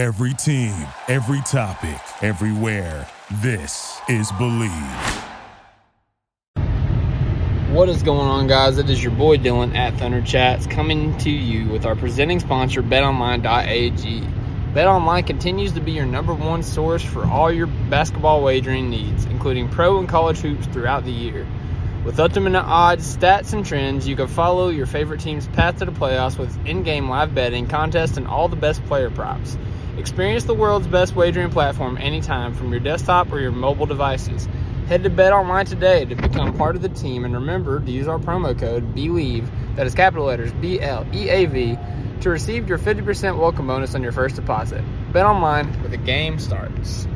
Every team, every topic, everywhere. This is Believe. What is going on, guys? It is your boy Dylan at Thunder Chats coming to you with our presenting sponsor, BetOnline.ag. BetOnline continues to be your number one source for all your basketball wagering needs, including pro and college hoops throughout the year. With ultimate odds, stats, and trends, you can follow your favorite team's path to the playoffs with in-game live betting, contests, and all the best player props. Experience the world's best wagering platform anytime from your desktop or your mobile devices. Head to BetOnline today to become part of the team, and remember to use our promo code BELIEVE, that is capital letters B-L-E-A-V, to receive your 50% welcome bonus on your first deposit. BetOnline, where the game starts.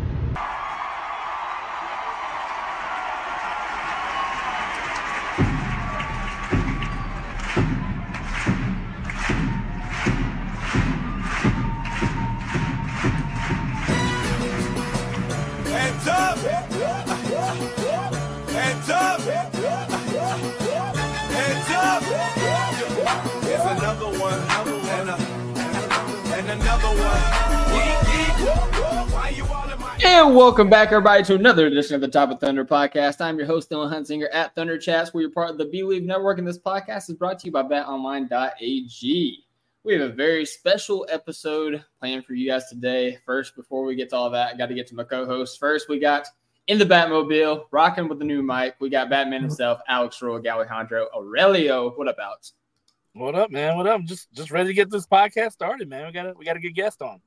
And welcome back, everybody, to another edition of the Top of Thunder Podcast. I'm your host, Dylan Huntsinger at Thunder Chats. We're part of the B-League Network, and this podcast is brought to you by BetOnline.ag. We have a very special episode planned for you guys today. First, before we get to all that, I got to get to my co-hosts. First, we got in the Batmobile, rocking with the new mic. We got Batman himself, Alex Galejandro Aurelio. What up, Alex? What up, man? What up? Just ready to get this podcast started, man. We got a good guest on.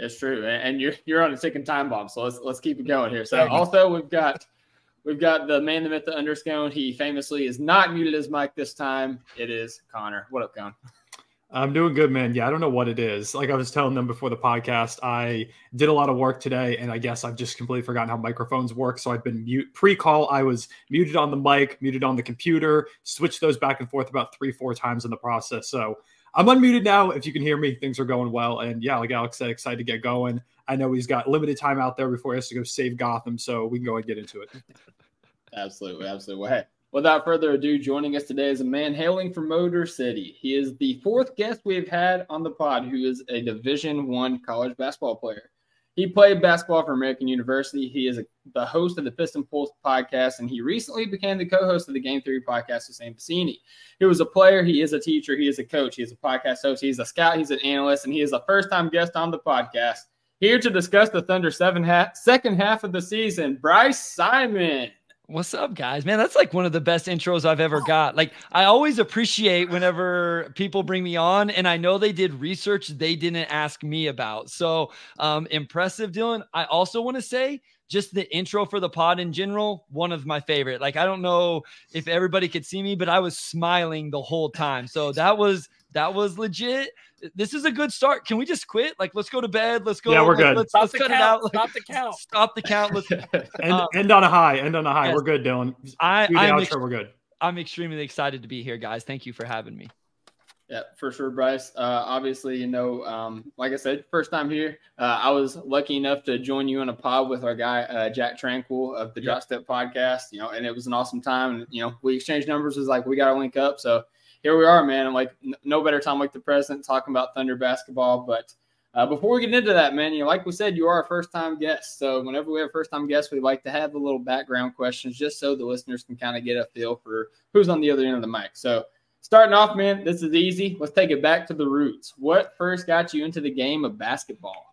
It's true, man. And you're on a ticking time bomb, so let's keep it going here. So also we've got the man, the myth, the underscone. He famously is not muted his mic this time. It is Connor. What up, Connor? I'm doing good, man. Yeah, I don't know what it is. Like I was telling them before the podcast, I did a lot of work today, and I guess I've just completely forgotten how microphones work. So I've been mute pre-call. I was muted on the mic, muted on the computer, switched those back and forth about 3-4 times in the process. So I'm unmuted now. If you can hear me, things are going well. And yeah, like Alex said, excited to get going. I know he's got limited time out there before he has to go save Gotham. So we can go and get into it. Absolutely. Well, hey. Without further ado, joining us today is a man hailing from Motor City. He is the fourth guest we've had on the pod who is a Division I college basketball player. He played basketball for American University. He is the host of the Piston Pulse podcast, and he recently became the co-host of the Game Theory podcast with Sam Vecenie. He was a player. He is a teacher. He is a coach. He is a podcast host. He's a scout. He's an analyst, and he is a first-time guest on the podcast. Here to discuss the Thunder second half of the season, Bryce Simon. What's up, guys? Man, that's like one of the best intros I've ever got. Like, I always appreciate whenever people bring me on, and I know they did research they didn't ask me about. So, impressive, Dylan. I also want to say just the intro for the pod in general, one of my favorite. Like, I don't know if everybody could see me, but I was smiling the whole time. So that was legit. This is a good start. Can we just quit? Like, let's go to bed. Let's go. Yeah, we're good. Let's cut it out. Stop the count. Stop the count. End on a high. Yes. We're good, Dylan. We're good. I'm extremely excited to be here, guys. Thank you for having me. Yeah, for sure, Bryce. Obviously, like I said, first time here. I was lucky enough to join you in a pod with our guy, Jack Tranquil of the Drop Step Podcast, and it was an awesome time. And, we exchanged numbers. It was like, we got to link up. So here we are, man. I'm like, no better time like the present talking about Thunder basketball. But before we get into that, man, like we said, you are a first-time guest. So whenever we have first-time guests, we like to have a little background questions just so the listeners can kind of get a feel for who's on the other end of the mic. So starting off, man, this is easy. Let's take it back to the roots. What first got you into the game of basketball?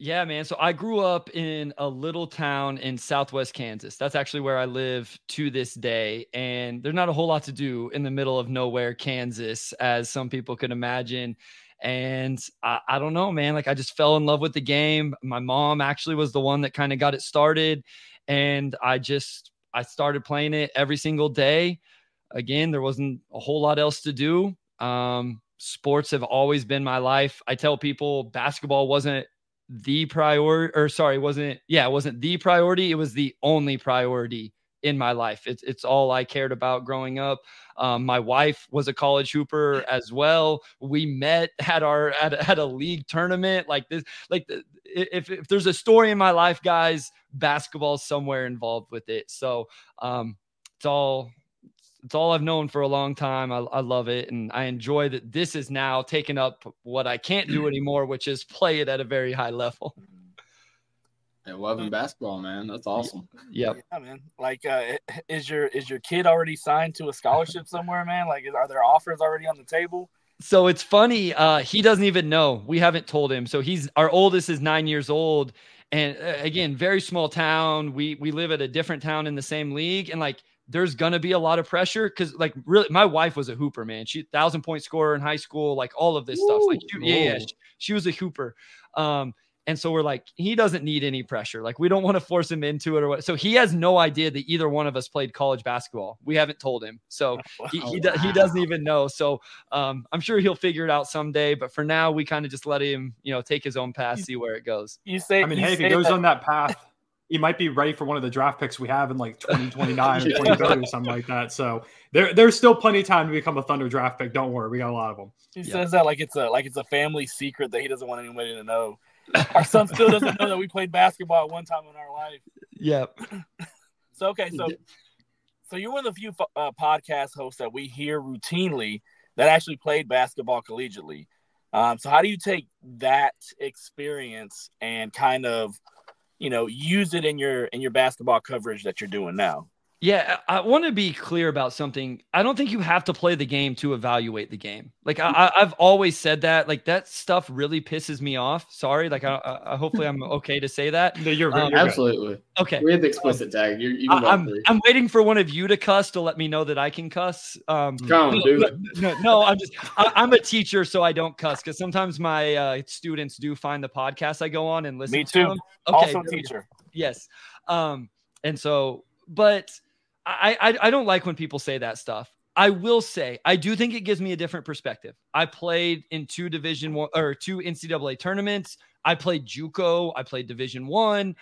Yeah, man. So I grew up in a little town in Southwest Kansas. That's actually where I live to this day. And there's not a whole lot to do in the middle of nowhere, Kansas, as some people could imagine. And I don't know, man, like I just fell in love with the game. My mom actually was the one that kind of got it started. And I started playing it every single day. Again, there wasn't a whole lot else to do. Sports have always been my life. I tell people basketball wasn't the priority. It was the only priority in my life. It's all I cared about growing up. My wife was a college hooper as well. We met at a league tournament like this. Like if there's a story in my life, guys, basketball's somewhere involved with it. So it's all it's all I've known for a long time. I love it. And I enjoy that this is now taking up what I can't do anymore, which is play it at a very high level. I love basketball, man. That's awesome. Yep. Yeah, man. Like, is your kid already signed to a scholarship somewhere, man? Like, are there offers already on the table? So it's funny. He doesn't even know. We haven't told him. So our oldest is 9 years old. And again, very small town. We live at a different town in the same league. And like, there's going to be a lot of pressure. Cause like really, my wife was a hooper, man. She 1,000-point scorer in high school, like all of this stuff. Like she was a hooper. And so we're like, he doesn't need any pressure. Like we don't want to force him into it or what. So he has no idea that either one of us played college basketball. We haven't told him. So he doesn't even know. So I'm sure he'll figure it out someday. But for now, we kind of just let him, take his own path, see where it goes. If he goes on that path, he might be ready for one of the draft picks we have in like 2029 or 2030 or something like that. So there's still plenty of time to become a Thunder draft pick. Don't worry, we got a lot of them. He says that like it's a family secret that he doesn't want anybody to know. Our son still doesn't know that we played basketball at one time in our life. Yep. So you're one of the few podcast hosts that we hear routinely that actually played basketball collegiately. So how do you take that experience and kind of, use it in your basketball coverage that you're doing now? Yeah, I want to be clear about something. I don't think you have to play the game to evaluate the game. Like I've always said that. Like that stuff really pisses me off. Sorry. Like I hopefully I'm okay to say that. No, you're absolutely good. Okay. We had the explicit tag. I'm waiting for one of you to cuss to let me know that I can cuss. I'm a teacher, so I don't cuss because sometimes my students do find the podcast I go on and listen. Me too. To them. Okay, also a teacher. Yes. But I don't like when people say that stuff. I will say, I do think it gives me a different perspective. I played in two NCAA tournaments. I played JUCO. I played Division I.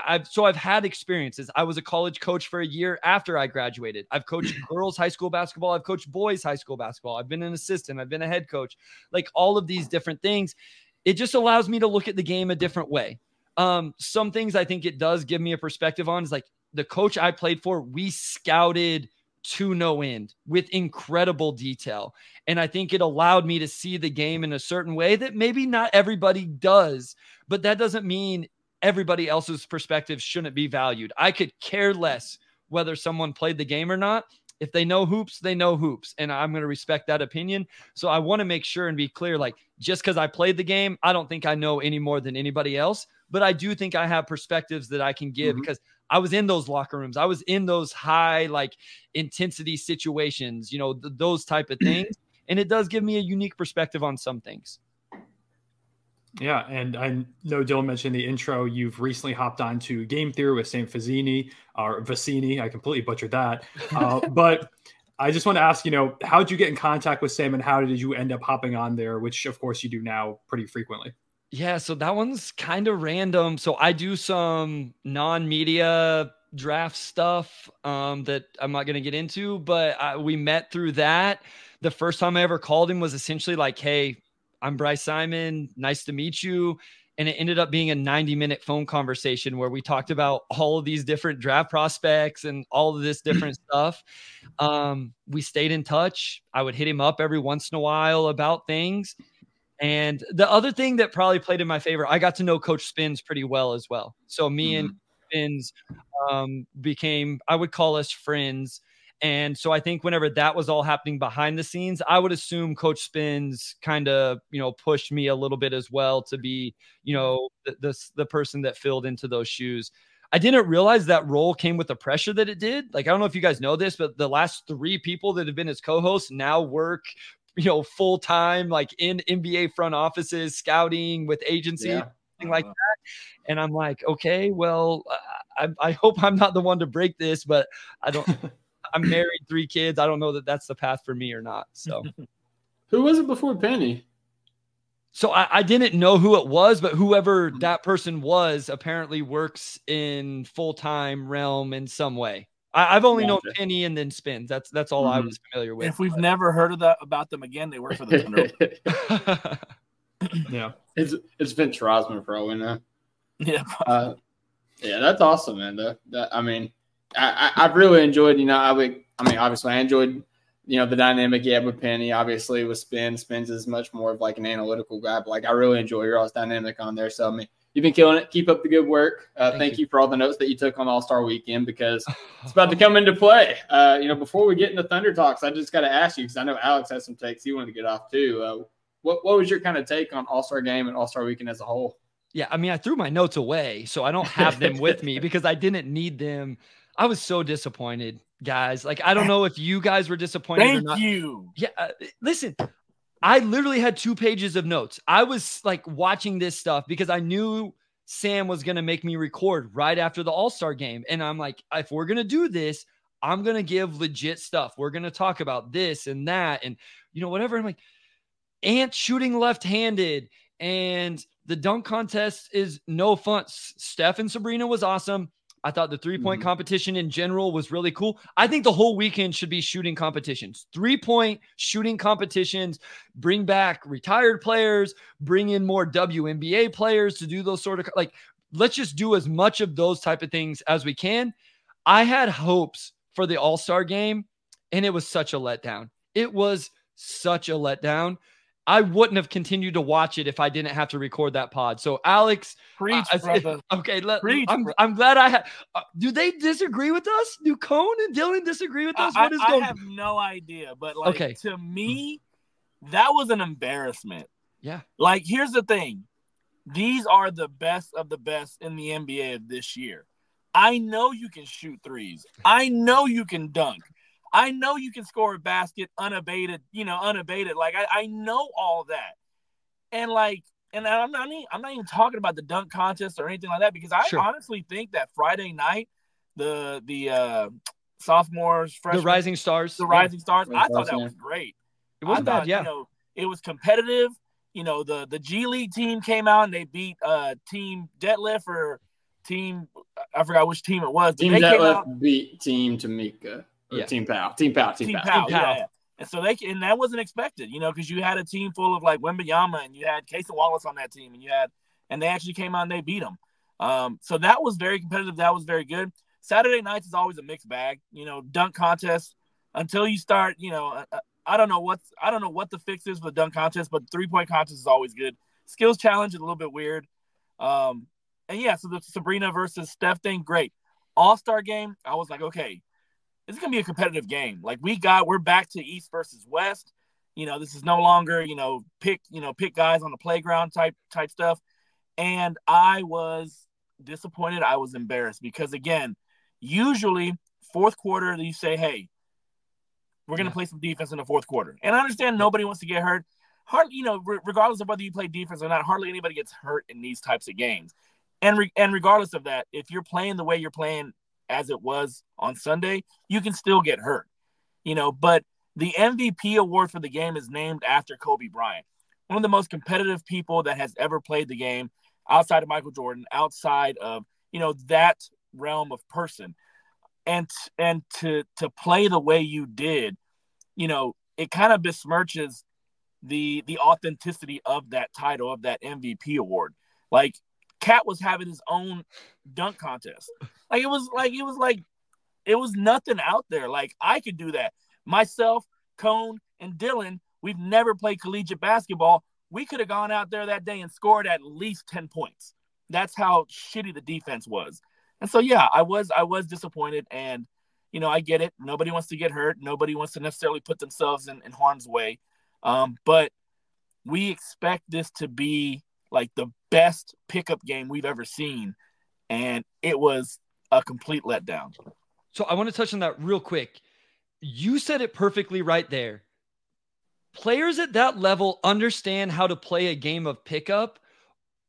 I've had experiences. I was a college coach for a year after I graduated. I've coached girls' high school basketball. I've coached boys' high school basketball. I've been an assistant. I've been a head coach, like all of these different things. It just allows me to look at the game a different way. Some things I think it does give me a perspective on is like, the coach I played for, we scouted to no end with incredible detail. And I think it allowed me to see the game in a certain way that maybe not everybody does, but that doesn't mean everybody else's perspective shouldn't be valued. I could care less whether someone played the game or not. If they know hoops, they know hoops. And I'm going to respect that opinion. So I want to make sure and be clear, like just because I played the game, I don't think I know any more than anybody else, but I do think I have perspectives that I can give because I was in those locker rooms. I was in those high, like intensity situations, those type of things. And it does give me a unique perspective on some things. Yeah. And I know Dylan mentioned in the intro, you've recently hopped on to Game Theory with Sam Vecenie or Vecenie. I completely butchered that. But I just want to ask, how did you get in contact with Sam and how did you end up hopping on there? Which of course you do now pretty frequently. Yeah, so that one's kind of random. So I do some non-media draft stuff that I'm not going to get into, but we met through that. The first time I ever called him was essentially like, hey, I'm Bryce Simon. Nice to meet you. And it ended up being a 90-minute phone conversation where we talked about all of these different draft prospects and all of this different stuff. We stayed in touch. I would hit him up every once in a while about things. And the other thing that probably played in my favor, I got to know Coach Spins pretty well as well. So me and Spins became, I would call us friends. And so I think whenever that was all happening behind the scenes, I would assume Coach Spins kind of, pushed me a little bit as well to be, the person that filled into those shoes. I didn't realize that role came with the pressure that it did. Like, I don't know if you guys know this, but the last three people that have been his co-hosts now work full time, like in NBA front offices, scouting with agency, something like that. And I'm like, okay, well, I hope I'm not the one to break this, but I don't, I'm married, 3 kids. I don't know that that's the path for me or not. So who was it before Penny? So I didn't know who it was, but whoever that person was apparently works in full-time realm in some way. I've only known Penny and then Spins. That's all I was familiar with. If we've never heard of that about them again, they work for the Thunder. Yeah, it's Vince Rosman for all we know. Yeah, that's awesome, man. I mean, I've really enjoyed, obviously I enjoyed, the dynamic you had with Penny. Obviously with Spence, Spence is much more of like an analytical guy, but like I really enjoy your all's dynamic on there. So, I mean, you've been killing it. Keep up the good work. Thank you for all the notes that you took on All-Star Weekend because it's about to come into play. Before we get into Thunder Talks, I just got to ask you because I know Alex has some takes he wanted to get off too. What was your kind of take on All-Star Game and All-Star Weekend as a whole? Yeah, I mean, I threw my notes away, so I don't have them with me because I didn't need them. I was so disappointed, guys. Like, I don't know if you guys were disappointed or not. Thank you. Yeah, listen. I literally had 2 pages of notes. I was like watching this stuff because I knew Sam was going to make me record right after the All-Star game. And I'm like, if we're going to do this, I'm going to give legit stuff. We're going to talk about this and that and, whatever. I'm like, Ant shooting left-handed and the dunk contest is no fun. Steph and Sabrina was awesome. I thought the three-point competition in general was really cool. I think the whole weekend should be shooting competitions, three-point shooting competitions, bring back retired players, bring in more WNBA players to do those sort of let's just do as much of those type of things as we can. I had hopes for the All-Star game, and it was such a letdown. I wouldn't have continued to watch it if I didn't have to record that pod. So, Alex, preach, brother. Okay, I'm glad I had. Do they disagree with us? Do Cone and Dylan disagree with us? I have no idea, but to me, that was an embarrassment. Yeah. Here's the thing: these are the best of the best in the NBA of this year. I know you can shoot threes. I know you can dunk. I know you can score a basket unabated, unabated. I know all that. And and I'm not even talking about the dunk contest or anything like that, because I honestly think that Friday night, the sophomores, freshmen. The Rising Stars. I thought that was great. It wasn't bad, yeah. It was competitive. The G League team came out and they beat Team Detlef or Team – I forgot which team it was. Team Detlef beat Team Tamika. Yeah. Team Powell. Yeah. And so that wasn't expected, because you had a team full of Wembanyama and you had Cason Wallace on that team, and they actually came out and they beat them. So that was very competitive. That was very good. Saturday nights is always a mixed bag, dunk contest until you start. I don't know what the fix is for the dunk contest, but 3-point contest is always good. Skills challenge is a little bit weird. So the Sabrina versus Steph thing, great. All-Star game, I was like, okay. It's going to be a competitive game. We're back to East versus West. This is no longer, pick guys on the playground type stuff. And I was disappointed. I was embarrassed because, again, usually fourth quarter, you say, hey, we're going to play some defense in the fourth quarter. And I understand nobody wants to get hurt. Regardless of whether you play defense or not, hardly anybody gets hurt in these types of games. And regardless of that, if you're playing the way you're playing as it was on Sunday, you can still get hurt, but the MVP award for the game is named after Kobe Bryant, one of the most competitive people that has ever played the game outside of Michael Jordan, outside of, that realm of person. And to play the way you did, it kind of besmirches the authenticity of that title, of that MVP award. Cat was having his own dunk contest. It was nothing out there. I could do that. Myself, Cone, and Dylan, we've never played collegiate basketball. We could have gone out there that day and scored at least 10 points. That's how shitty the defense was. And so, yeah, I was disappointed. And, I get it. Nobody wants to get hurt. Nobody wants to necessarily put themselves in harm's way. But we expect this to be the best pickup game we've ever seen. And it was a complete letdown. So I want to touch on that real quick. You said it perfectly right there. Players at that level understand how to play a game of pickup,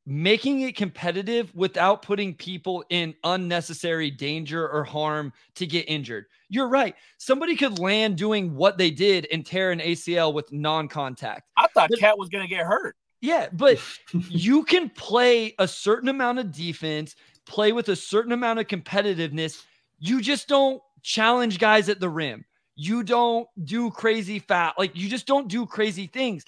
making it competitive without putting people in unnecessary danger or harm to get injured. You're right. Somebody could land doing what they did and tear an ACL with non-contact. I thought Cat was going to get hurt. Yeah, but you can play a certain amount of defense, play with a certain amount of competitiveness. You just don't challenge guys at the rim. You don't do crazy fouls. You just don't do crazy things.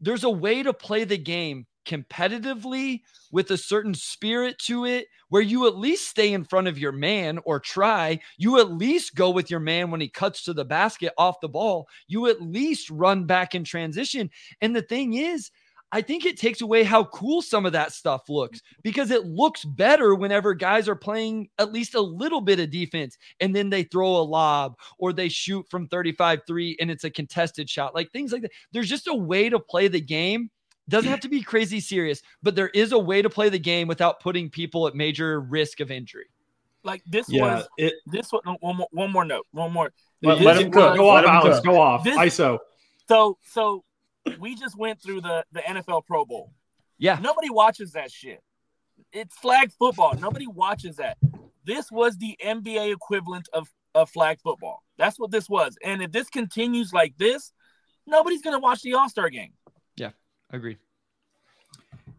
There's a way to play the game competitively with a certain spirit to it, where you at least stay in front of your man or try. You at least go with your man when he cuts to the basket off the ball. You at least run back in transition. And the thing is, I think it takes away how cool some of that stuff looks, because it looks better whenever guys are playing at least a little bit of defense and then they throw a lob or they shoot from 35-3 and it's a contested shot, like things like that. There's just a way to play the game. Doesn't have to be crazy serious, but there is a way to play the game without putting people at major risk of injury. Like this One more note. Let him cook. Go off, Alex. Go off. ISO. So. We just went through the NFL Pro Bowl. Yeah. Nobody watches that shit. It's flag football. Nobody watches that. This was the NBA equivalent of flag football. That's what this was. And if this continues like this, nobody's going to watch the All-Star game. Yeah, agreed.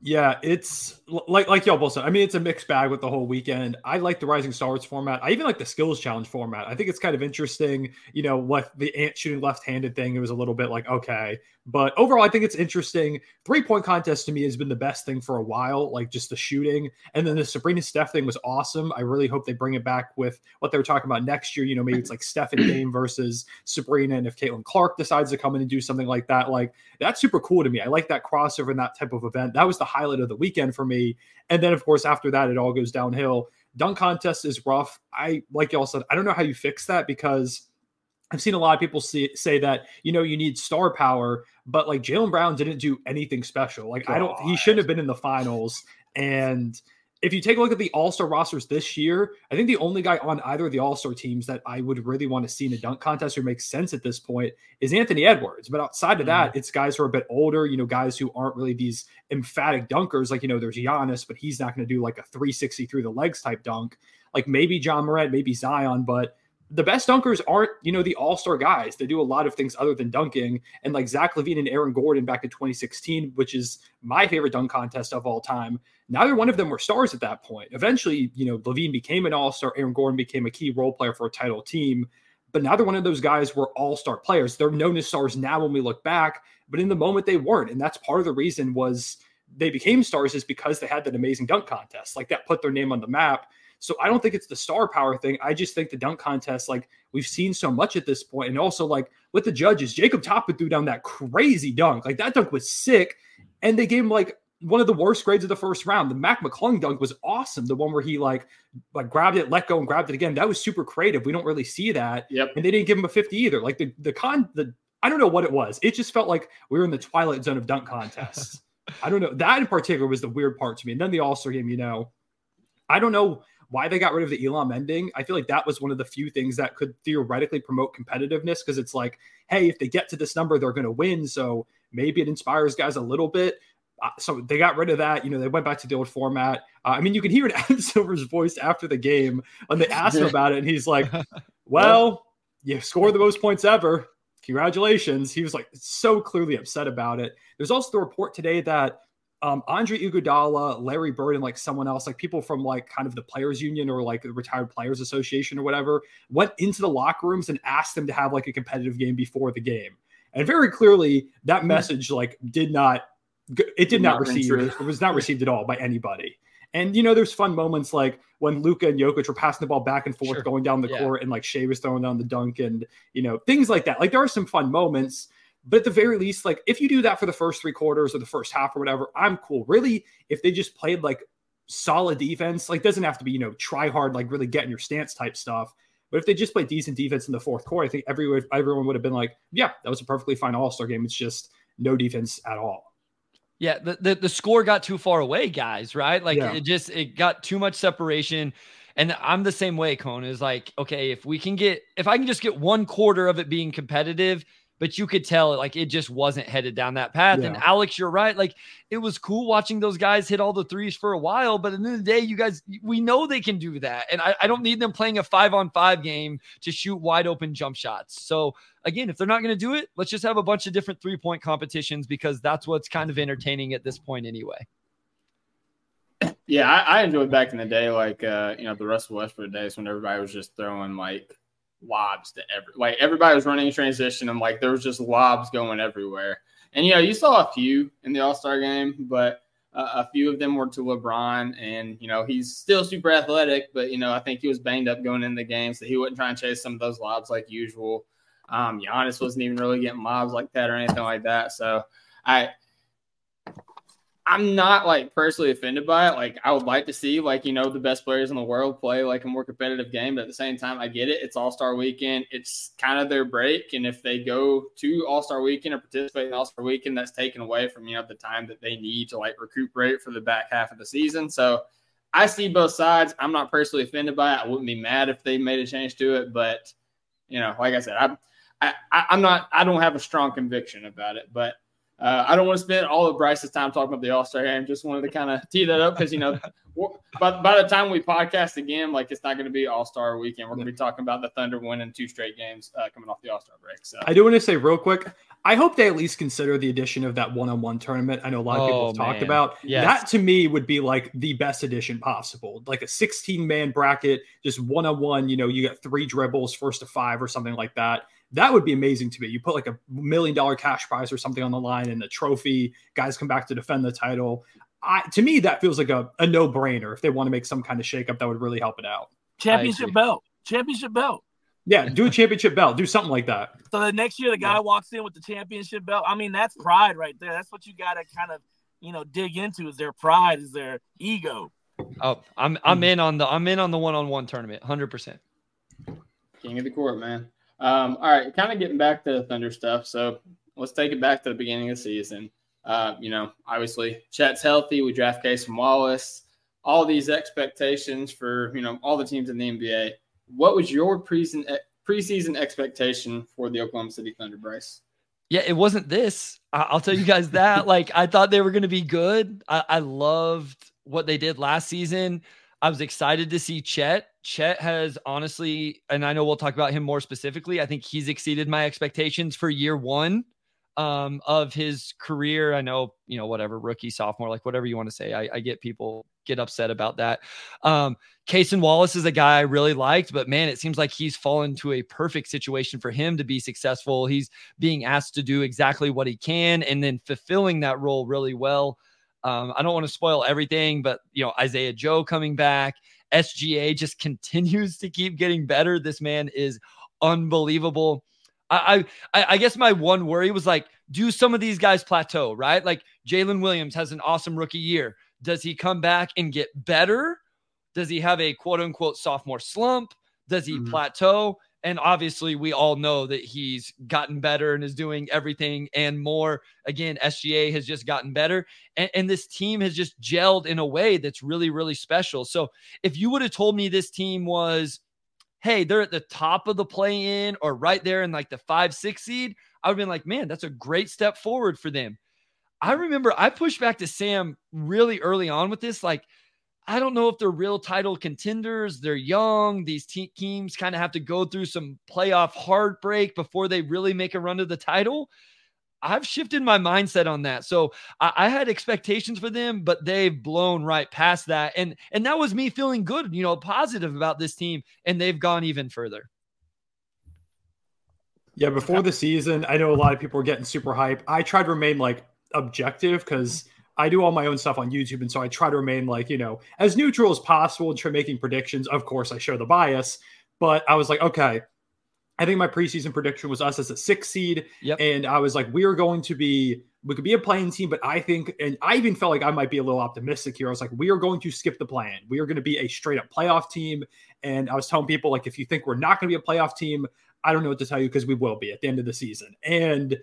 Yeah, it's like y'all both said. I mean, it's a mixed bag with the whole weekend. I like the Rising Stars format. I even like the Skills Challenge format. I think it's kind of interesting, you know, what the ant shooting left-handed thing, it was a little bit like, okay. But overall, I think it's interesting. Three-point contest to me has been the best thing for a while, like just the shooting. And then the Sabrina Steph thing was awesome. I really hope they bring it back with what they were talking about next year. You know, maybe it's like Steph and Dame versus Sabrina. And if Caitlin Clark decides to come in and do something like that, like that's super cool to me. I like that crossover and that type of event. That was the highlight of the weekend for me. And then, of course, after that, it all goes downhill. Dunk contest is rough. I, like y'all said, I don't know how you fix that, because I've seen a lot of people say that, you know, you need star power, but like Jaylen Brown didn't do anything special. Like, God. He shouldn't have been in the finals. And if you take a look at the All-Star rosters this year, I think the only guy on either of the All-Star teams that I would really want to see in a dunk contest or makes sense at this point is Anthony Edwards. But outside of that, it's guys who are a bit older, you know, guys who aren't really these emphatic dunkers. Like, you know, there's Giannis, but he's not going to do like a 360 through the legs type dunk. Like maybe John Morant, maybe Zion, but the best dunkers aren't, you know, the all-star guys. They do a lot of things other than dunking. And like Zach LaVine and Aaron Gordon back in 2016, which is my favorite dunk contest of all time, neither one of them were stars at that point. Eventually, you know, LaVine became an all-star. Aaron Gordon became a key role player for a title team. But neither one of those guys were all-star players. They're known as stars now when we look back, but in the moment they weren't. And that's part of the reason was they became stars is because they had that amazing dunk contest. Like that put their name on the map. So I don't think it's the star power thing. I just think the dunk contest, like we've seen so much at this point. And also like with the judges, Jacob Toppin threw down that crazy dunk. Like that dunk was sick. And they gave him like one of the worst grades of the first round. The Mac McClung dunk was awesome. The one where he like grabbed it, let go and grabbed it again. That was super creative. We don't really see that. Yep. And they didn't give him a 50 either. Like the I don't know what it was. It just felt like we were in the twilight zone of dunk contests. I don't know. That in particular was the weird part to me. And then the All-Star game, you know, I don't know why they got rid of the Elam ending. I feel like that was one of the few things that could theoretically promote competitiveness, because it's like, hey, if they get to this number, they're going to win. So maybe it inspires guys a little bit. So they got rid of that. You know, they went back to the old format. I mean, you can hear it in Adam Silver's voice after the game when they asked him about it. And he's like, well, you scored the most points ever. Congratulations. He was like so clearly upset about it. There's also the report today that Andre Iguodala, Larry Bird, and like someone else, like people from like kind of the players union or like the retired players association or whatever, went into the locker rooms and asked them to have like a competitive game before the game. And very clearly that message like it was not received at all by anybody. And, you know, there's fun moments like when Luka and Jokic were passing the ball back and forth, going down the court, and like Shai was throwing down the dunk and, you know, things like that. Like there are some fun moments. But at the very least, like if you do that for the first three quarters or the first half or whatever, I'm cool. Really, if they just played like solid defense, like doesn't have to be, you know, try hard, like really get in your stance type stuff. But if they just played decent defense in the fourth quarter, I think everyone would have been like, yeah, that was a perfectly fine All-Star game. It's just no defense at all. Yeah, the score got too far away, guys, right? Like it got too much separation. And I'm the same way, Cone, is like, okay, if I can just get one quarter of it being competitive. But you could tell like it just wasn't headed down that path. Yeah. And Alex, you're right. Like it was cool watching those guys hit all the threes for a while. But at the end of the day, you guys, we know they can do that. And I don't need them playing a 5-on-5 game to shoot wide open jump shots. So again, if they're not going to do it, let's just have a bunch of different 3-point competitions, because that's what's kind of entertaining at this point anyway. Yeah, I enjoyed back in the day, like, you know, the Russell Westbrook days when everybody was just throwing like lobs to everybody was running in transition, and like there was just lobs going everywhere. And you know, you saw a few in the All-Star game, but A few of them were to LeBron, and, you know, he's still super athletic, but, you know, I think he was banged up going into the game, so he wouldn't try and chase some of those lobs like usual. Giannis wasn't even really getting lobs like that or anything like that. So I'm not, like, personally offended by it. Like, I would like to see, like, you know, the best players in the world play, like, a more competitive game. But at the same time, I get it. It's All-Star Weekend. It's kind of their break. And if they go to All-Star Weekend or participate in All-Star Weekend, that's taken away from, you know, the time that they need to, like, recuperate for the back half of the season. So I see both sides. I'm not personally offended by it. I wouldn't be mad if they made a change to it. But, you know, like I said, I don't have a strong conviction about it. But I don't want to spend all of Bryce's time talking about the All-Star game. Just wanted to kind of tee that up because, you know, by the time we podcast again, like, it's not going to be All-Star weekend. We're going to be talking about the Thunder winning 2 straight games coming off the All-Star break. So I do want to say real quick, I hope they at least consider the addition of that one-on-one tournament. I know a lot of people have talked about that. To me would be like the best addition possible, like a 16-man bracket, just one-on-one. You know, you got 3 dribbles, first to 5 or something like that. That would be amazing to me. You put like a $1 million cash prize or something on the line and a trophy. Guys come back to defend the title. To me, that feels like a no-brainer. If they want to make some kind of shakeup, that would really help it out. Championship belt. Yeah, do a championship belt. Do something like that. So the next year, the guy walks in with the championship belt. I mean, that's pride right there. That's what you got to kind of, you know, dig into, is their pride, is their ego. Oh, I'm in on the one-on-one tournament, 100%. King of the court, man. All right, kind of getting back to the Thunder stuff. So let's take it back to the beginning of the season. You know, obviously Chet's healthy. We draft Cason Wallace. All these expectations for, you know, all the teams in the NBA. What was your preseason expectation for the Oklahoma City Thunder, Bryce? Yeah, it wasn't this. I'll tell you guys that. Like, I thought they were going to be good. I loved what they did last season. I was excited to see Chet. Chet has honestly, and I know we'll talk about him more specifically, I think he's exceeded my expectations for year one of his career. I know, you know, whatever, rookie, sophomore, like whatever you want to say. I get people get upset about that. Cason Wallace is a guy I really liked, but man, it seems like he's fallen to a perfect situation for him to be successful. He's being asked to do exactly what he can and then fulfilling that role really well. I don't want to spoil everything, but, you know, Isaiah Joe coming back, SGA just continues to keep getting better. This man is unbelievable. I guess my one worry was like, do some of these guys plateau, right? Like Jalen Williams has an awesome rookie year. Does he come back and get better? Does he have a quote unquote sophomore slump? Does he plateau? And obviously we all know that he's gotten better and is doing everything and more. Again, SGA has just gotten better. And this team has just gelled in a way that's really, really special. So if you would have told me this team was, hey, they're at the top of the play-in or right there in like the 5-6 seed, I would have been like, man, that's a great step forward for them. I remember I pushed back to Sam really early on with this, like, I don't know if they're real title contenders. They're young. These teams kind of have to go through some playoff heartbreak before they really make a run to the title. I've shifted my mindset on that. So I had expectations for them, but they've blown right past that. And that was me feeling good, you know, positive about this team, and they've gone even further. Yeah, before the season, I know a lot of people were getting super hype. I tried to remain, like, objective because – I do all my own stuff on YouTube, and so I try to remain, like, you know, as neutral as possible and try making predictions. Of course, I show the bias, but I was like, okay, I think my preseason prediction was us as a 6 seed, and I was like, we could be a play-in team, but I think, and I even felt like I might be a little optimistic here. I was like, we are going to skip the play-in. We are going to be a straight-up playoff team, and I was telling people, like, if you think we're not going to be a playoff team, I don't know what to tell you because we will be at the end of the season, and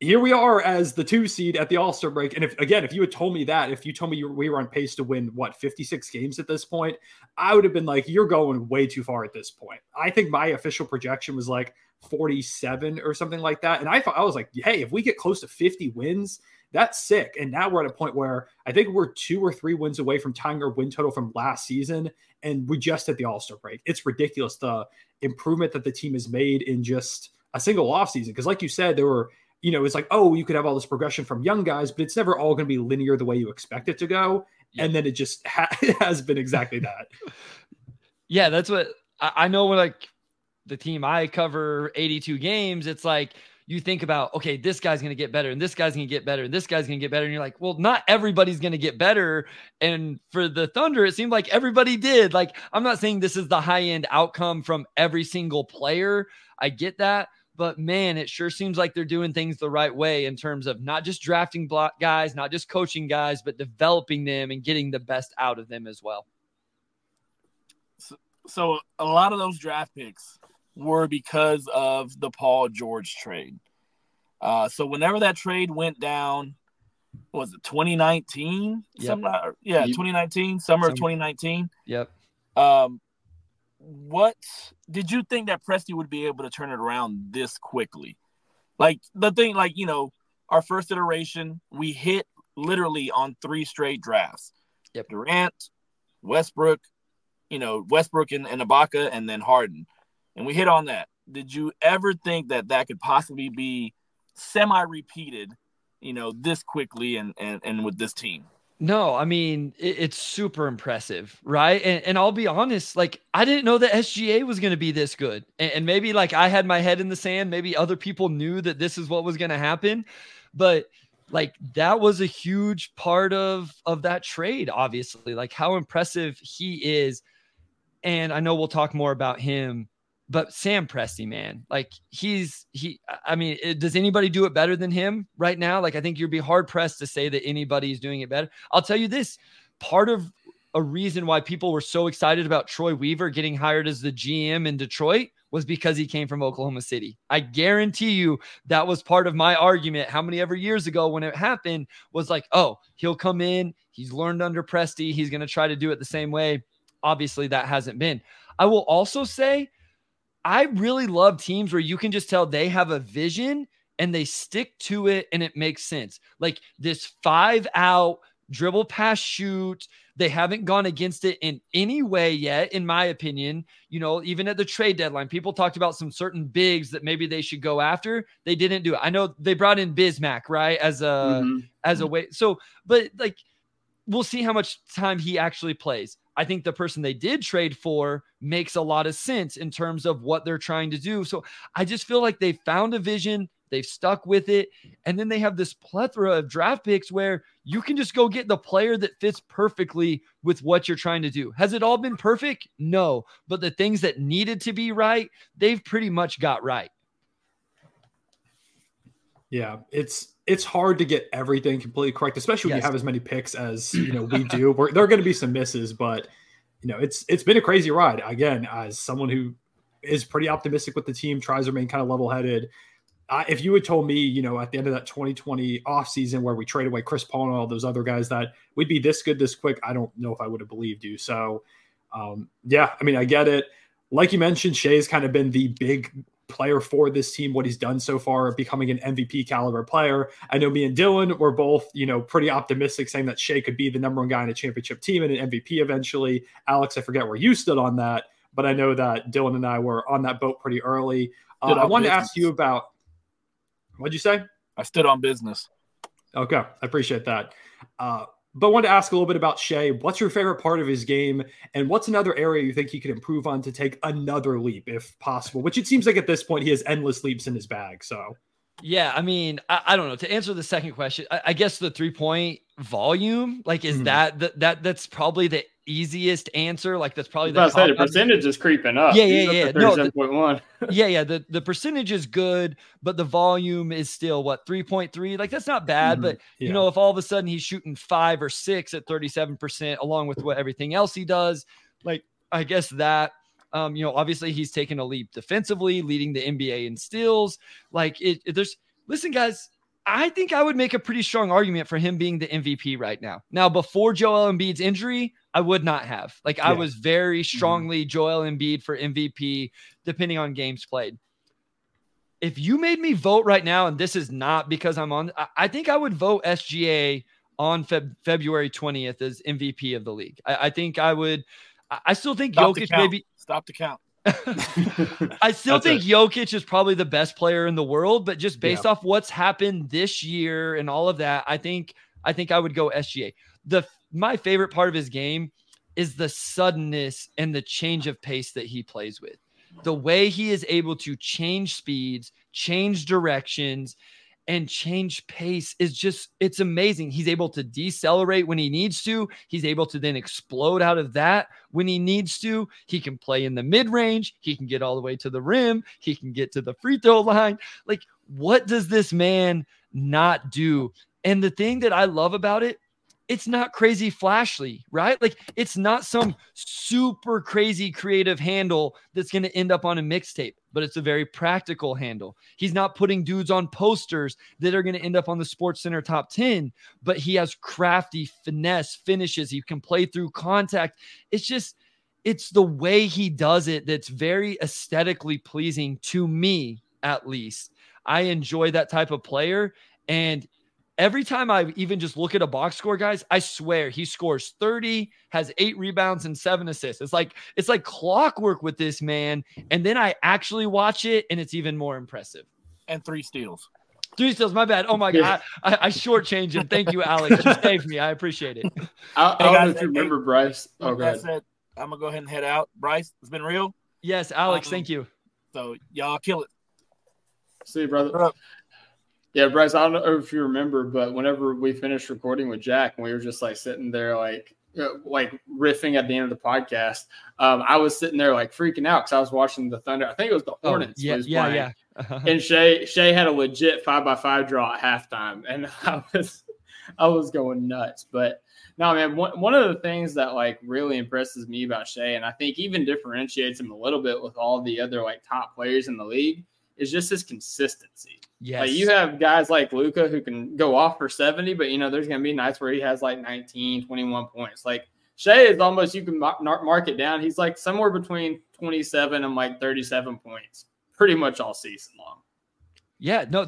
here we are as the 2 seed at the All-Star break. And if you had told me that, if you told me we were on pace to win, 56 games at this point, I would have been like, you're going way too far at this point. I think my official projection was like 47 or something like that. And I was like, hey, if we get close to 50 wins, that's sick. And now we're at a point where I think we're 2 or 3 wins away from tying our win total from last season. And we just hit the All-Star break. It's ridiculous, the improvement that the team has made in just a single offseason. Because like you said, there were, you know, it's like, oh, you could have all this progression from young guys, but it's never all going to be linear the way you expect it to go. Yeah. And then it just has been exactly that. Yeah, that's what I know. When, like, the team I cover, 82 games, it's like you think about, okay, this guy's going to get better and this guy's going to get better and this guy's going to get better. And you're like, well, not everybody's going to get better. And for the Thunder, it seemed like everybody did. Like, I'm not saying this is the high end outcome from every single player. I get that. But man, it sure seems like they're doing things the right way in terms of not just drafting block guys, not just coaching guys, but developing them and getting the best out of them as well. So a lot of those draft picks were because of the Paul George trade. So whenever that trade went down, what was it, 2019? Yep. 2019, summer of 2019. Yep. What did you think that Presti would be able to turn it around this quickly? Like the thing, like, you know, our first iteration, we hit literally on 3 straight drafts. Yep. Durant, Westbrook, and Ibaka, and then Harden. And we hit on that. Did you ever think that could possibly be semi-repeated, this quickly and with this team? No, I mean, it's super impressive, right? And I'll be honest, like, I didn't know that SGA was going to be this good. And maybe, like, I had my head in the sand. Maybe other people knew that this is what was going to happen. But, like, that was a huge part of that trade, obviously. Like, how impressive he is. And I know we'll talk more about him. But Sam Presti, man, like does anybody do it better than him right now? Like, I think you'd be hard pressed to say that anybody's doing it better. I'll tell you this, part of a reason why people were so excited about Troy Weaver getting hired as the GM in Detroit was because he came from Oklahoma City. I guarantee you that was part of my argument. How many ever years ago when it happened was like, oh, he'll come in. He's learned under Presti. He's going to try to do it the same way. Obviously that hasn't been. I will also say, I really love teams where you can just tell they have a vision and they stick to it and it makes sense. Like this 5-out dribble pass shoot, they haven't gone against it in any way yet, in my opinion. Even at the trade deadline, people talked about some certain bigs that maybe they should go after. They didn't do it. I know they brought in Bismack, right, as a way. So, but like, we'll see how much time he actually plays. I think the person they did trade for makes a lot of sense in terms of what they're trying to do. So I just feel like they found a vision, they've stuck with it, and then they have this plethora of draft picks where you can just go get the player that fits perfectly with what you're trying to do. Has it all been perfect? No, but the things that needed to be right, they've pretty much got right. Yeah, it's hard to get everything completely correct, especially when you have as many picks as we do. There are going to be some misses, but it's been a crazy ride. Again, as someone who is pretty optimistic with the team, tries to remain kind of level-headed. If you had told me, at the end of that 2020 offseason where we traded away Chris Paul and all those other guys that we'd be this good this quick, I don't know if I would have believed you. So, I get it. Like you mentioned, Shai's kind of been the big player for this team, what he's done so far, becoming an MVP caliber player. I know me and Dylan were both, pretty optimistic, saying that Shai could be the number 1 guy in a championship team and an MVP eventually. Alex, I forget where you stood on that, but I know that Dylan and I were on that boat pretty early. I wanted to ask you about, what'd you say? I stood on business. Okay. I appreciate that. But I wanted to ask a little bit about Shai. What's your favorite part of his game? And what's another area you think he could improve on to take another leap if possible, which it seems like at this point he has endless leaps in his bag. So, yeah, I mean, I don't know. To answer the second question, I guess the 3-point volume, like, is that's probably the easiest answer. Like, that's probably the percentage is creeping up. Yeah. 37.1. Yeah. The percentage is good, but the volume is still 3.3. Like, that's not bad, but if all of a sudden he's shooting 5 or 6 at 37%, along with what everything else he does, like, I guess that. Obviously he's taken a leap defensively, leading the NBA in steals. Like, listen, guys. I think I would make a pretty strong argument for him being the MVP right now. Now, before Joel Embiid's injury, I would not have. Like, I was very strongly Joel Embiid for MVP, depending on games played. If you made me vote right now, and this is not because I'm on, I think I would vote SGA on February 20th as MVP of the league. I think I would. I still think Jokic maybe. Stop the count. Jokic is probably the best player in the world, but just based off what's happened this year and all of that, I think I would go SGA. My favorite part of his game is the suddenness and the change of pace that he plays with. the way he is able to change speeds, change directions, and change pace is just, it's amazing. He's able to decelerate when he needs to. He's able to then explode out of that when he needs to. He can play in the mid-range. He can get all the way to the rim. He can get to the free throw line. Like, what does this man not do? And the thing that I love about it, it's not crazy flashly, right? Like, it's not some super crazy creative handle that's going to end up on a mixtape, but it's a very practical handle. He's not putting dudes on posters that are going to end up on the SportsCenter top 10, but he has crafty finesse finishes. He can play through contact. It's just, it's the way he does it that's very aesthetically pleasing to me, at least. I enjoy that type of player, and every time I even just look at a box score, guys, I swear he scores 30, has 8 rebounds and 7 assists. It's like clockwork with this man. And then I actually watch it, and it's even more impressive. And 3 steals. 3 steals, my bad. Oh, my God. I shortchanged him. Thank you, Alex. You saved me. I appreciate it. I'll remember, Bryce. Oh, God. I'm going to go ahead and head out. Bryce, it's been real. Yes, Alex, thank you. So, y'all kill it. See you, brother. Yeah, Bryce, I don't know if you remember, but whenever we finished recording with Jack and we were just like sitting there like riffing at the end of the podcast, I was sitting there like freaking out because I was watching the Thunder. I think it was the Hornets. Oh, yeah. Uh-huh. And Shai had a legit 5x5 draw at halftime, and I was going nuts. But no, man, one of the things that like really impresses me about Shai, and I think even differentiates him a little bit with all the other like top players in the league, is just his consistency. Yes. Like, you have guys like Luka who can go off for 70, but, you know, there's going to be nights where he has like 19, 21 points. Like, Shai is almost, you can mark it down. He's like somewhere between 27 and like 37 points pretty much all season long. Yeah, no,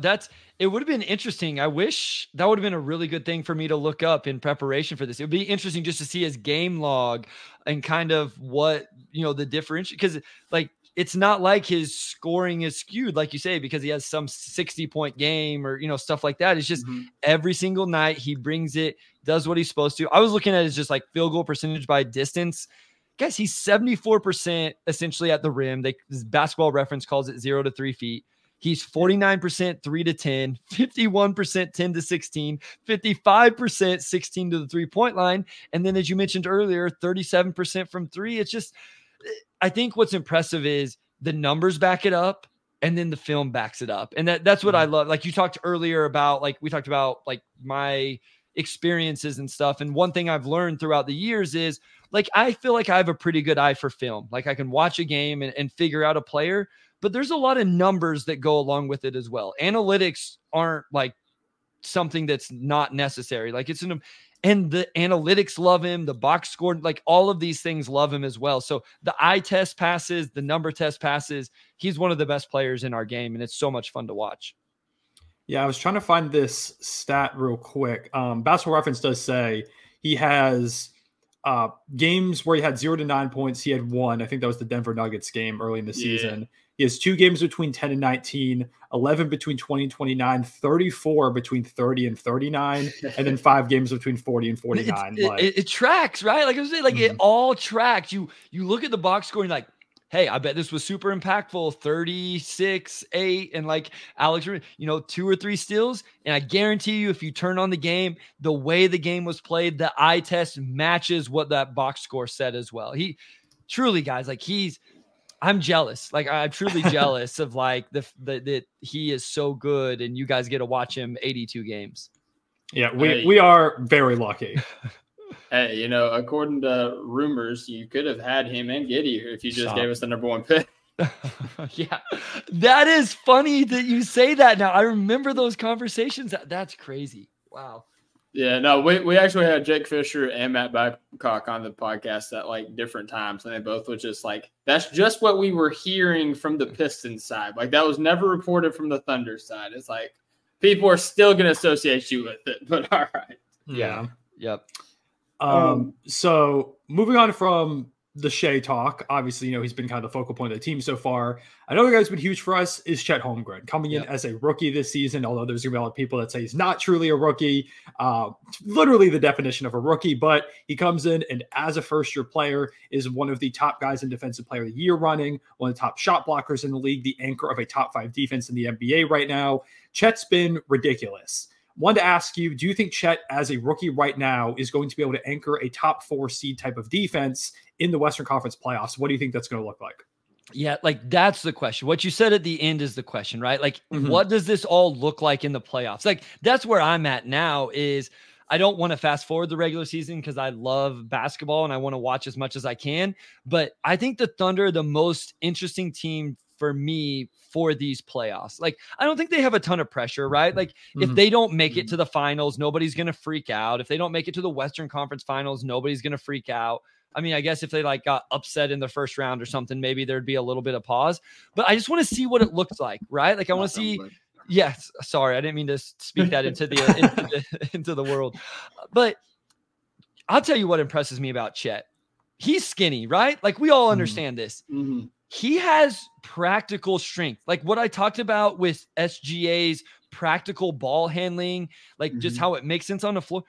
it would have been interesting. I wish that would have been a really good thing for me to look up in preparation for this. It would be interesting just to see his game log and kind of what, you know, the difference, because like, it's not like his scoring is skewed, like you say, because he has some 60-point game or, you know, stuff like that. It's just every single night he brings it, does what he's supposed to. I was looking at his just like field goal percentage by distance. Guys, he's 74% essentially at the rim. This Basketball Reference calls it 0 to 3 feet. He's 49% 3 to 10, 51% 10 to 16, 55% 16 to the three-point line. And then, as you mentioned earlier, 37% from three. It's just, I think what's impressive is the numbers back it up, and then the film backs it up. And that's what I love. Like, you talked earlier about, like, we talked about like my experiences and stuff. And one thing I've learned throughout the years is, like, I feel like I have a pretty good eye for film. Like, I can watch a game and figure out a player, but there's a lot of numbers that go along with it as well. Analytics aren't like something that's not necessary. Like, it's and the analytics love him, the box score, like all of these things love him as well. So the eye test passes, the number test passes. He's one of the best players in our game, and it's so much fun to watch. Yeah, I was trying to find this stat real quick. Basketball Reference does say he has games where he had 0 to 9 points. He had 1. I think that was the Denver Nuggets game early in the season. He has 2 games between 10 and 19, 11 between 20 and 29, 34 between 30 and 39, and then 5 games between 40 and 49. It tracks, right? Like I was saying, like it all tracks. You look at the box score and you're like, hey, I bet this was super impactful. 36, 8, and like Alex, you know, 2 or 3 steals. And I guarantee you, if you turn on the game, the way the game was played, the eye test matches what that box score said as well. He truly, guys, like I'm jealous. Like, I'm truly jealous of like that he is so good, and you guys get to watch him 82 games. Yeah, we are very lucky. Hey, you know, according to rumors, you could have had him and Giddey if you just gave us the number 1 pick. Yeah, that is funny that you say that now. I remember those conversations. That's crazy. Wow. Yeah, no, we actually had Jake Fisher and Matt Babcock on the podcast at like different times, and they both were just like, that's just what we were hearing from the Pistons side. Like, that was never reported from the Thunder side. It's like, people are still going to associate you with it, but all right. Yeah. Yep. So moving on from the Shai talk. Obviously, you know, he's been kind of the focal point of the team so far. Another guy who's been huge for us is Chet Holmgren, coming in as a rookie this season, although there's going to be a lot of people that say he's not truly a rookie, literally the definition of a rookie, but he comes in and as a first-year player is one of the top guys in defensive player of the year running, one of the top shot blockers in the league, the anchor of a top-5 defense in the NBA right now. Chet's been ridiculous. Wanted to ask you, do you think Chet as a rookie right now is going to be able to anchor a top-4 seed type of defense in the Western Conference playoffs? What do you think that's going to look like? Yeah, like that's the question. What you said at the end is the question, right? Like, what does this all look like in the playoffs? Like, that's where I'm at now is I don't want to fast forward the regular season because I love basketball and I want to watch as much as I can. But I think the Thunder, the most interesting team for me for these playoffs. Like, I don't think they have a ton of pressure, right? Like if they don't make it to the finals, nobody's going to freak out. If they don't make it to the Western Conference finals, nobody's going to freak out. I mean, I guess if they like got upset in the first round or something, maybe there'd be a little bit of pause, but I just want to see what it looks like, right? Like I want to see, yes, sorry. I didn't mean to speak that into the world, but I'll tell you what impresses me about Chet. He's skinny, right? Like we all understand this. He has practical strength. Like what I talked about with SGA's practical ball handling, like just how it makes sense on the floor.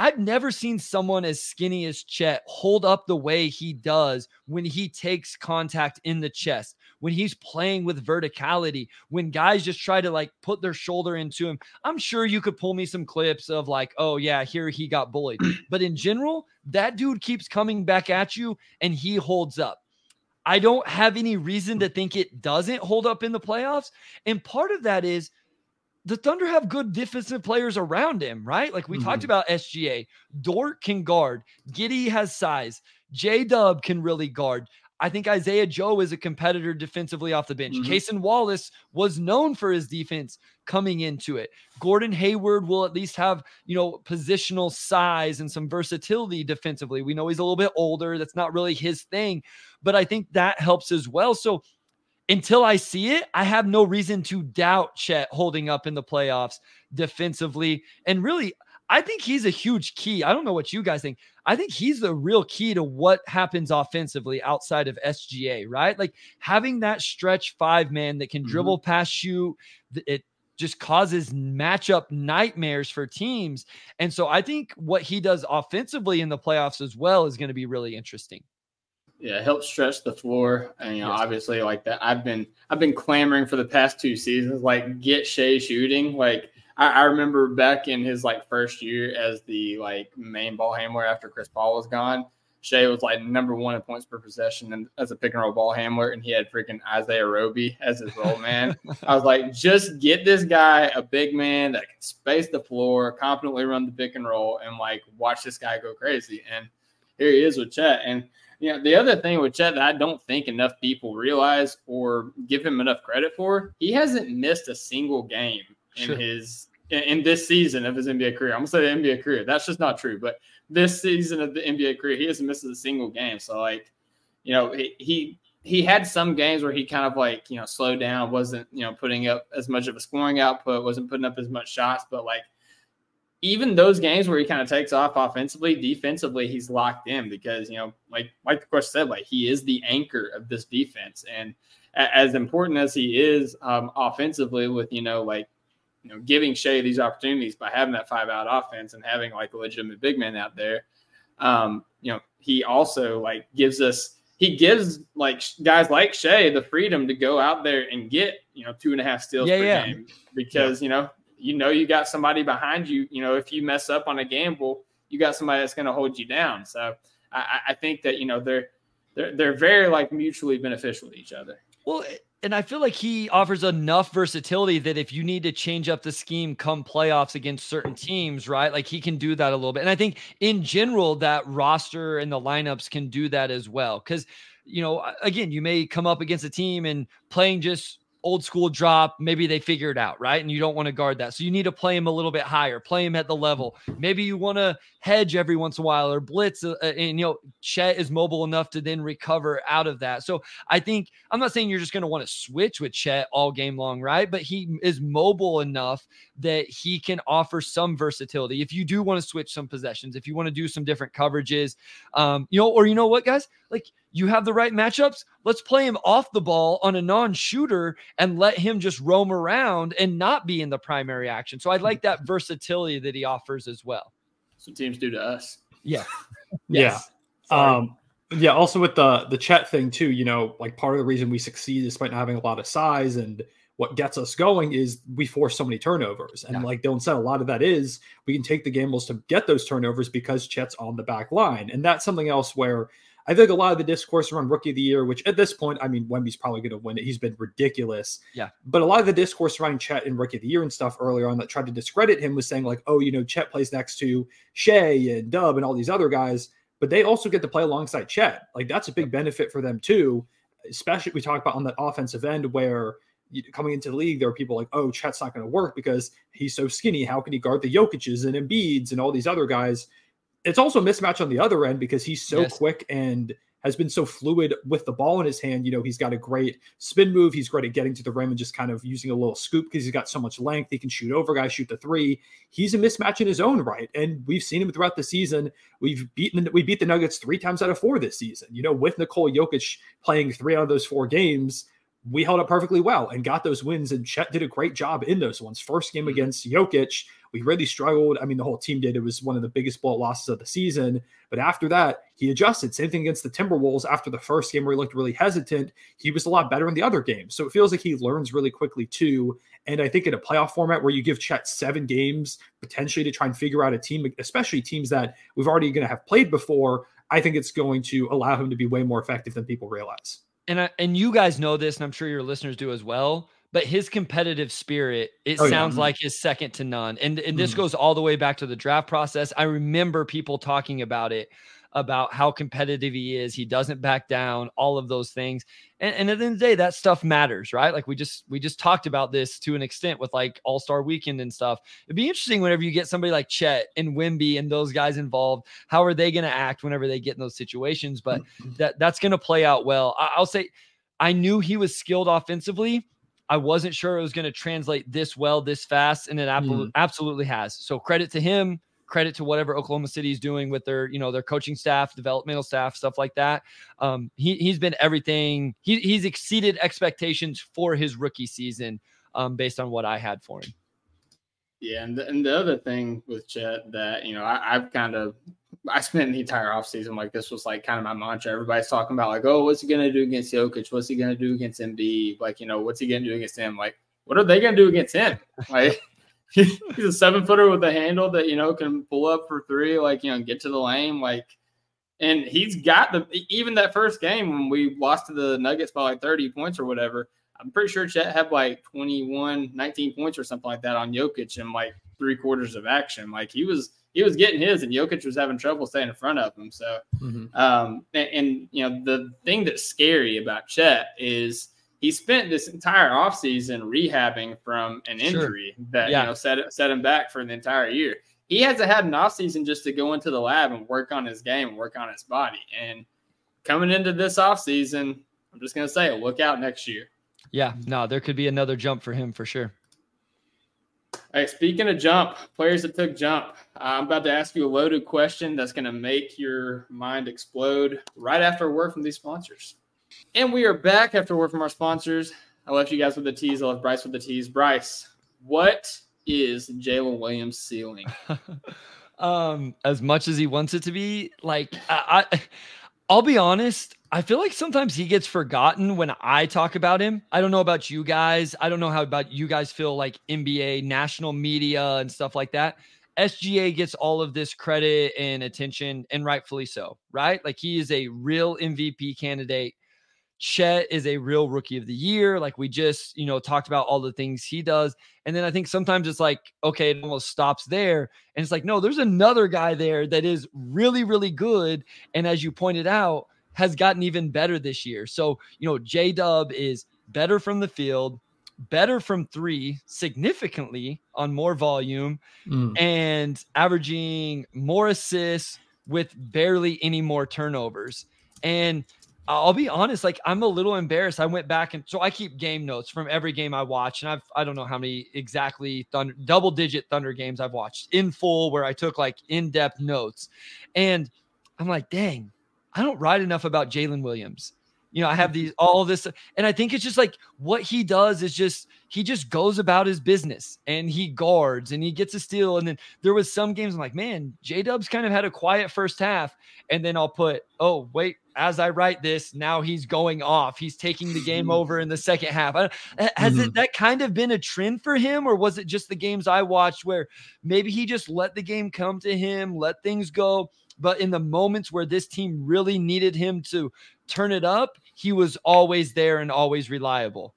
I've never seen someone as skinny as Chet hold up the way he does when he takes contact in the chest, when he's playing with verticality, when guys just try to like put their shoulder into him. I'm sure you could pull me some clips of like, oh yeah, here he got bullied. But in general, that dude keeps coming back at you and he holds up. I don't have any reason to think it doesn't hold up in the playoffs. And part of that is the Thunder have good defensive players around him, right? Like we talked about SGA. Dort can guard. Giddey has size. J-Dub can really guard. I think Isaiah Joe is a competitor defensively off the bench. Cason Wallace was known for his defense coming into it. Gordon Hayward will at least have, you know, positional size and some versatility defensively. We know he's a little bit older. That's not really his thing, but I think that helps as well. So until I see it, I have no reason to doubt Chet holding up in the playoffs defensively. And really, I think he's a huge key. I don't know what you guys think. I think he's the real key to what happens offensively outside of SGA, right? Like having that stretch 5 man that can dribble past you, it just causes matchup nightmares for teams. And so I think what he does offensively in the playoffs as well is going to be really interesting. Yeah, help stretch the floor. And you know, obviously like that, I've been clamoring for the past 2 seasons, like get Shai shooting. Like I remember back in his like first year as the like main ball handler after Chris Paul was gone, Shai was like #1 in points per possession and as a pick and roll ball handler, and he had freaking Isaiah Roby as his role man. I was like, just get this guy a big man that can space the floor, competently run the pick and roll, and like watch this guy go crazy. And here he is with Chet. And you know, the other thing with Chet that I don't think enough people realize or give him enough credit for, he hasn't missed a single game in this season of his NBA career. I'm going to say the NBA career. That's just not true. But this season of the NBA career, he hasn't missed a single game. So, like, you know, he had some games where he kind of, like, you know, slowed down, wasn't, you know, putting up as much of a scoring output, wasn't putting up as much shots. But, like, even those games where he kind of takes off offensively, defensively, he's locked in because, you know, like the question said, like, he is the anchor of this defense. And as important as he is offensively with, you know, like, you know, giving Shai these opportunities by having that 5-out offense and having like a legitimate big man out there. You know, he also like gives like guys like Shai the freedom to go out there and get, you know, 2.5 steals per game because, you know, you got somebody behind you, you know, if you mess up on a gamble, you got somebody that's going to hold you down. So I think that, you know, they're very like mutually beneficial to each other. Well, and I feel like he offers enough versatility that if you need to change up the scheme come playoffs against certain teams, right? Like he can do that a little bit. And I think in general, that roster and the lineups can do that as well. Cause you know, again, you may come up against a team and playing just old school drop, maybe they figure it out, right? And you don't want to guard that. So you need to play him a little bit higher, play him at the level. Maybe you want to hedge every once in a while or blitz. And, you know, Chet is mobile enough to then recover out of that. So I think, I'm not saying you're just going to want to switch with Chet all game long, right? But he is mobile enough that he can offer some versatility. If you do want to switch some possessions, if you want to do some different coverages, you know, or you know what, guys? Like, you have the right matchups. Let's play him off the ball on a non-shooter and let him just roam around and not be in the primary action. So I like that versatility that he offers as well. Some teams do to us. Yeah. Yes. Yeah. Yeah. Also with the Chet thing too, you know, like part of the reason we succeed despite not having a lot of size and what gets us going is we force so many turnovers. And like Dylan said, a lot of that is we can take the game most to get those turnovers because Chet's on the back line. And that's something else where I think a lot of the discourse around Rookie of the Year, which at this point, I mean, Wemby's probably going to win it. He's been ridiculous. Yeah. But a lot of the discourse around Chet and Rookie of the Year and stuff earlier on that tried to discredit him was saying like, oh, you know, Chet plays next to Shai and Dub and all these other guys, but they also get to play alongside Chet. Like that's a big benefit for them too, especially we talk about on that offensive end where coming into the league, there are people like, oh, Chet's not going to work because he's so skinny. How can he guard the Jokic's and Embiid's and all these other guys? It's also a mismatch on the other end because he's so quick and has been so fluid with the ball in his hand. You know, he's got a great spin move. He's great at getting to the rim and just kind of using a little scoop because he's got so much length. He can shoot over guys, shoot the three. He's a mismatch in his own right. And we've seen him throughout the season. We beat the Nuggets 3 times out of 4 this season, you know, with Nikola Jokic playing 3 out of those 4 games. We held up perfectly well and got those wins, and Chet did a great job in those ones. First game against Jokic, we really struggled. I mean, the whole team did. It was one of the biggest blowout losses of the season. But after that, he adjusted. Same thing against the Timberwolves. After the first game where he looked really hesitant, he was a lot better in the other games. So it feels like he learns really quickly too. And I think in a playoff format where you give Chet 7 games potentially to try and figure out a team, especially teams that we've already going to have played before, I think it's going to allow him to be way more effective than people realize. And you guys know this, and I'm sure your listeners do as well, but his competitive spirit, it sounds like is second to none. And this goes all the way back to the draft process. I remember people talking about it, about how competitive he is. He doesn't back down, all of those things. And at the end of the day, that stuff matters, right? Like we just talked about this to an extent with like All-Star Weekend and stuff. It'd be interesting whenever you get somebody like Chet and Wemby and those guys involved, how are they going to act whenever they get in those situations? But that's going to play out well. I'll say I knew he was skilled offensively. I wasn't sure it was going to translate this well, this fast, and it absolutely has. So credit to him. Credit to whatever Oklahoma City is doing with their, you know, their coaching staff, developmental staff, stuff like that. He's been everything. He's exceeded expectations for his rookie season based on what I had for him. Yeah. And the other thing with Chet that, you know, I spent the entire offseason like this was like kind of my mantra. Everybody's talking about like, oh, what's he going to do against Jokic? What's he going to do against Embiid? Like, you know, what's he going to do against him? Like, what are they going to do against him? Like, he's a 7-footer with a handle that, you know, can pull up for 3, like, you know, get to the lane. Like, and he's got even that first game when we lost to the Nuggets by like 30 points or whatever, I'm pretty sure Chet had like 19 points or something like that on Jokic in like 3 quarters of action. Like he was getting his and Jokic was having trouble staying in front of him. So, you know, the thing that's scary about Chet is, he spent this entire offseason rehabbing from an injury that you know set him back for the entire year. He hasn't had an offseason just to go into the lab and work on his game, work on his body. And coming into this offseason, I'm just going to say, look out next year. Yeah, no, there could be another jump for him for sure. Hey, speaking of jump, players that took jump, I'm about to ask you a loaded question that's going to make your mind explode right after a word from these sponsors. And we are back after a word from our sponsors. I left you guys with the tease. I left Bryce with the tease. Bryce, what is Jalen Williams' ceiling? As much as he wants it to be, like I'll be honest, I feel like sometimes he gets forgotten when I talk about him. I don't know about you guys. I don't know how about you guys feel like NBA national media and stuff like that. SGA gets all of this credit and attention, and rightfully so, right? Like he is a real MVP candidate. Chet is a real Rookie of the Year. Like we just, you know, talked about all the things he does. And then I think sometimes it's like, okay, it almost stops there. And it's like, no, there's another guy there that is really, really good. And as you pointed out, has gotten even better this year. So, you know, J-Dub is better from the field, better from 3 significantly on more volume, and averaging more assists with barely any more turnovers. And I'll be honest, like I'm a little embarrassed. I went back and so I keep game notes from every game I watch. And I don't know how many exactly double digit Thunder games I've watched in full where I took like in-depth notes. And I'm like, dang, I don't write enough about Jalen Williams. You know, I have these, all this, and I think it's just like what he does is just, he just goes about his business and he guards and he gets a steal. And then there was some games I'm like, man, J-Dub's kind of had a quiet first half. And then I'll put, oh, wait, as I write this, now he's going off. He's taking the game over in the second half. Has it that kind of been a trend for him, or was it just the games I watched where maybe he just let the game come to him, let things go? But in the moments where this team really needed him to turn it up, he was always there and always reliable.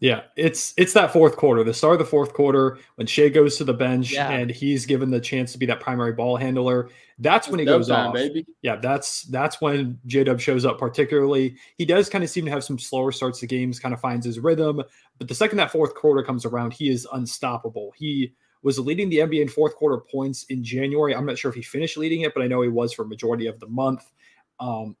Yeah, it's that fourth quarter, the start of the fourth quarter, when Shai goes to the bench and he's given the chance to be that primary ball handler. That's when he goes off. Baby. Yeah, that's when J-Dub shows up particularly. He does kind of seem to have some slower starts to games, kind of finds his rhythm. But the second that fourth quarter comes around, he is unstoppable. He was leading the NBA in fourth quarter points in January. I'm not sure if he finished leading it, but I know he was for a majority of the month.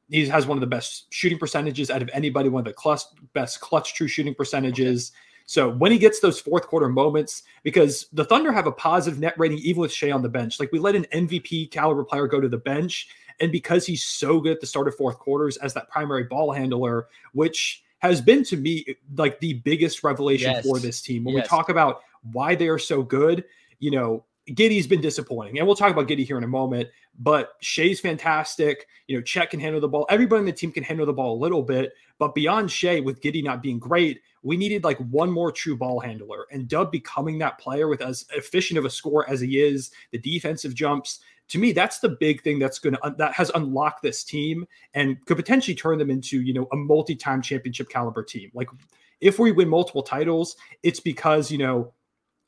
He has one of the best shooting percentages out of anybody, one of the best clutch true shooting percentages. Okay. So when he gets those fourth quarter moments, because the Thunder have a positive net rating even with Shai on the bench. Like, we let an MVP caliber player go to the bench, and because he's so good at the start of fourth quarters as that primary ball handler, which has been to me like the biggest revelation for this team. When we talk about why they are so good, you know, Giddey's been disappointing, and we'll talk about Giddey here in a moment, but Shai's fantastic. You know, Chet can handle the ball. Everybody on the team can handle the ball a little bit, but beyond Shai, with Giddey not being great, we needed like one more true ball handler, and Dub becoming that player with as efficient of a score as he is, the defensive jumps. To me, that's the big thing that has unlocked this team and could potentially turn them into, you know, a multi-time championship caliber team. Like, if we win multiple titles, it's because, you know,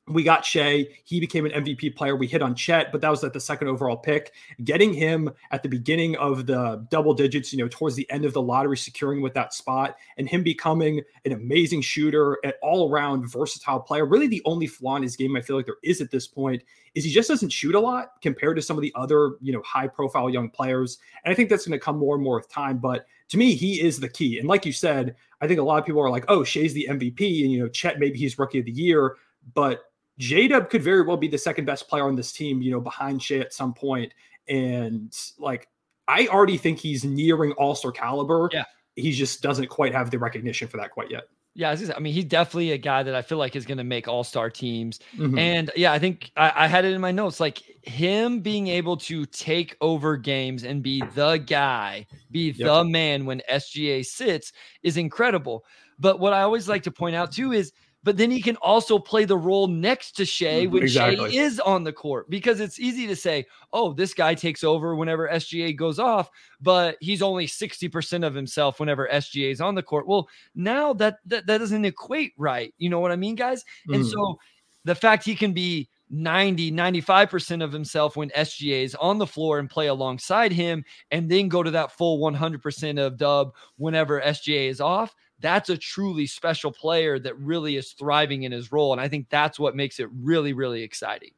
we got Shai. He became an MVP player. We hit on Chet, but that was at the second overall pick. Getting him at the beginning of the double digits, you know, towards the end of the lottery, securing with that spot, and him becoming an amazing shooter, an all-around versatile player. Really the only flaw in his game I feel like there is at this point is he just doesn't shoot a lot compared to some of the other, you know, high-profile young players. And I think that's going to come more and more with time, but to me, he is the key. And like you said, I think a lot of people are like, oh, Shai's the MVP, and, you know, Chet, maybe he's rookie of the year, but J-Dub could very well be the second best player on this team, you know, behind Shai at some point. And like, I already think he's nearing all-star caliber. Yeah. He just doesn't quite have the recognition for that quite yet. Yeah. I mean, he's definitely a guy that I feel like is going to make all-star teams. Mm-hmm. And yeah, I think I had it in my notes, like him being able to take over games and be the guy, the man when SGA sits is incredible. But what I always like to point out too is, but then he can also play the role next to Shai when Shai is on the court, because it's easy to say, oh, this guy takes over whenever SGA goes off, but he's only 60% of himself whenever SGA is on the court. Well, now that doesn't equate right. You know what I mean, guys? Mm. And so the fact he can be 90, 95% of himself when SGA is on the floor and play alongside him, and then go to that full 100% of Dub whenever SGA is off, that's a truly special player that really is thriving in his role. And I think that's what makes it really, really exciting.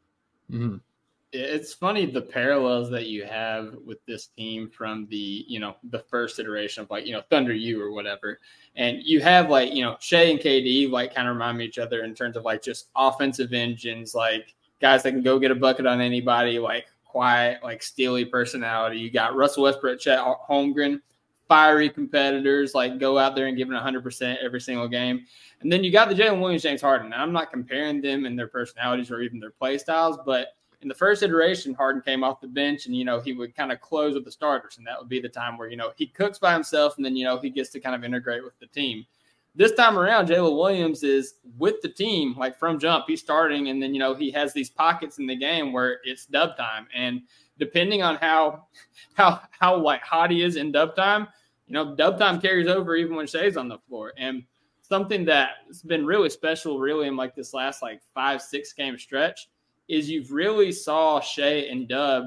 Mm-hmm. It's funny the parallels that you have with this team from the, you know, the first iteration of like, you know, Thunder U or whatever. And you have like, you know, Shai and KD like kind of remind me of each other in terms of like just offensive engines, like guys that can go get a bucket on anybody, like quiet, like steely personality. You got Russell Westbrook, Chet Holmgren, fiery competitors, like go out there and give it 100% every single game. And then you got the Jalen Williams, James Harden. Now, I'm not comparing them and their personalities or even their play styles, but in the first iteration, Harden came off the bench and, you know, he would kind of close with the starters. And that would be the time where, you know, he cooks by himself and then, you know, he gets to kind of integrate with the team. This time around, Jalen Williams is with the team, like from jump, he's starting. And then, you know, he has these pockets in the game where it's Dub time. And depending on how like hot he is in Dub time, you know, Dub time carries over even when Shai's on the floor. And something that's been really special really in like this last like 5-6 game stretch is you've really saw Shai and Dub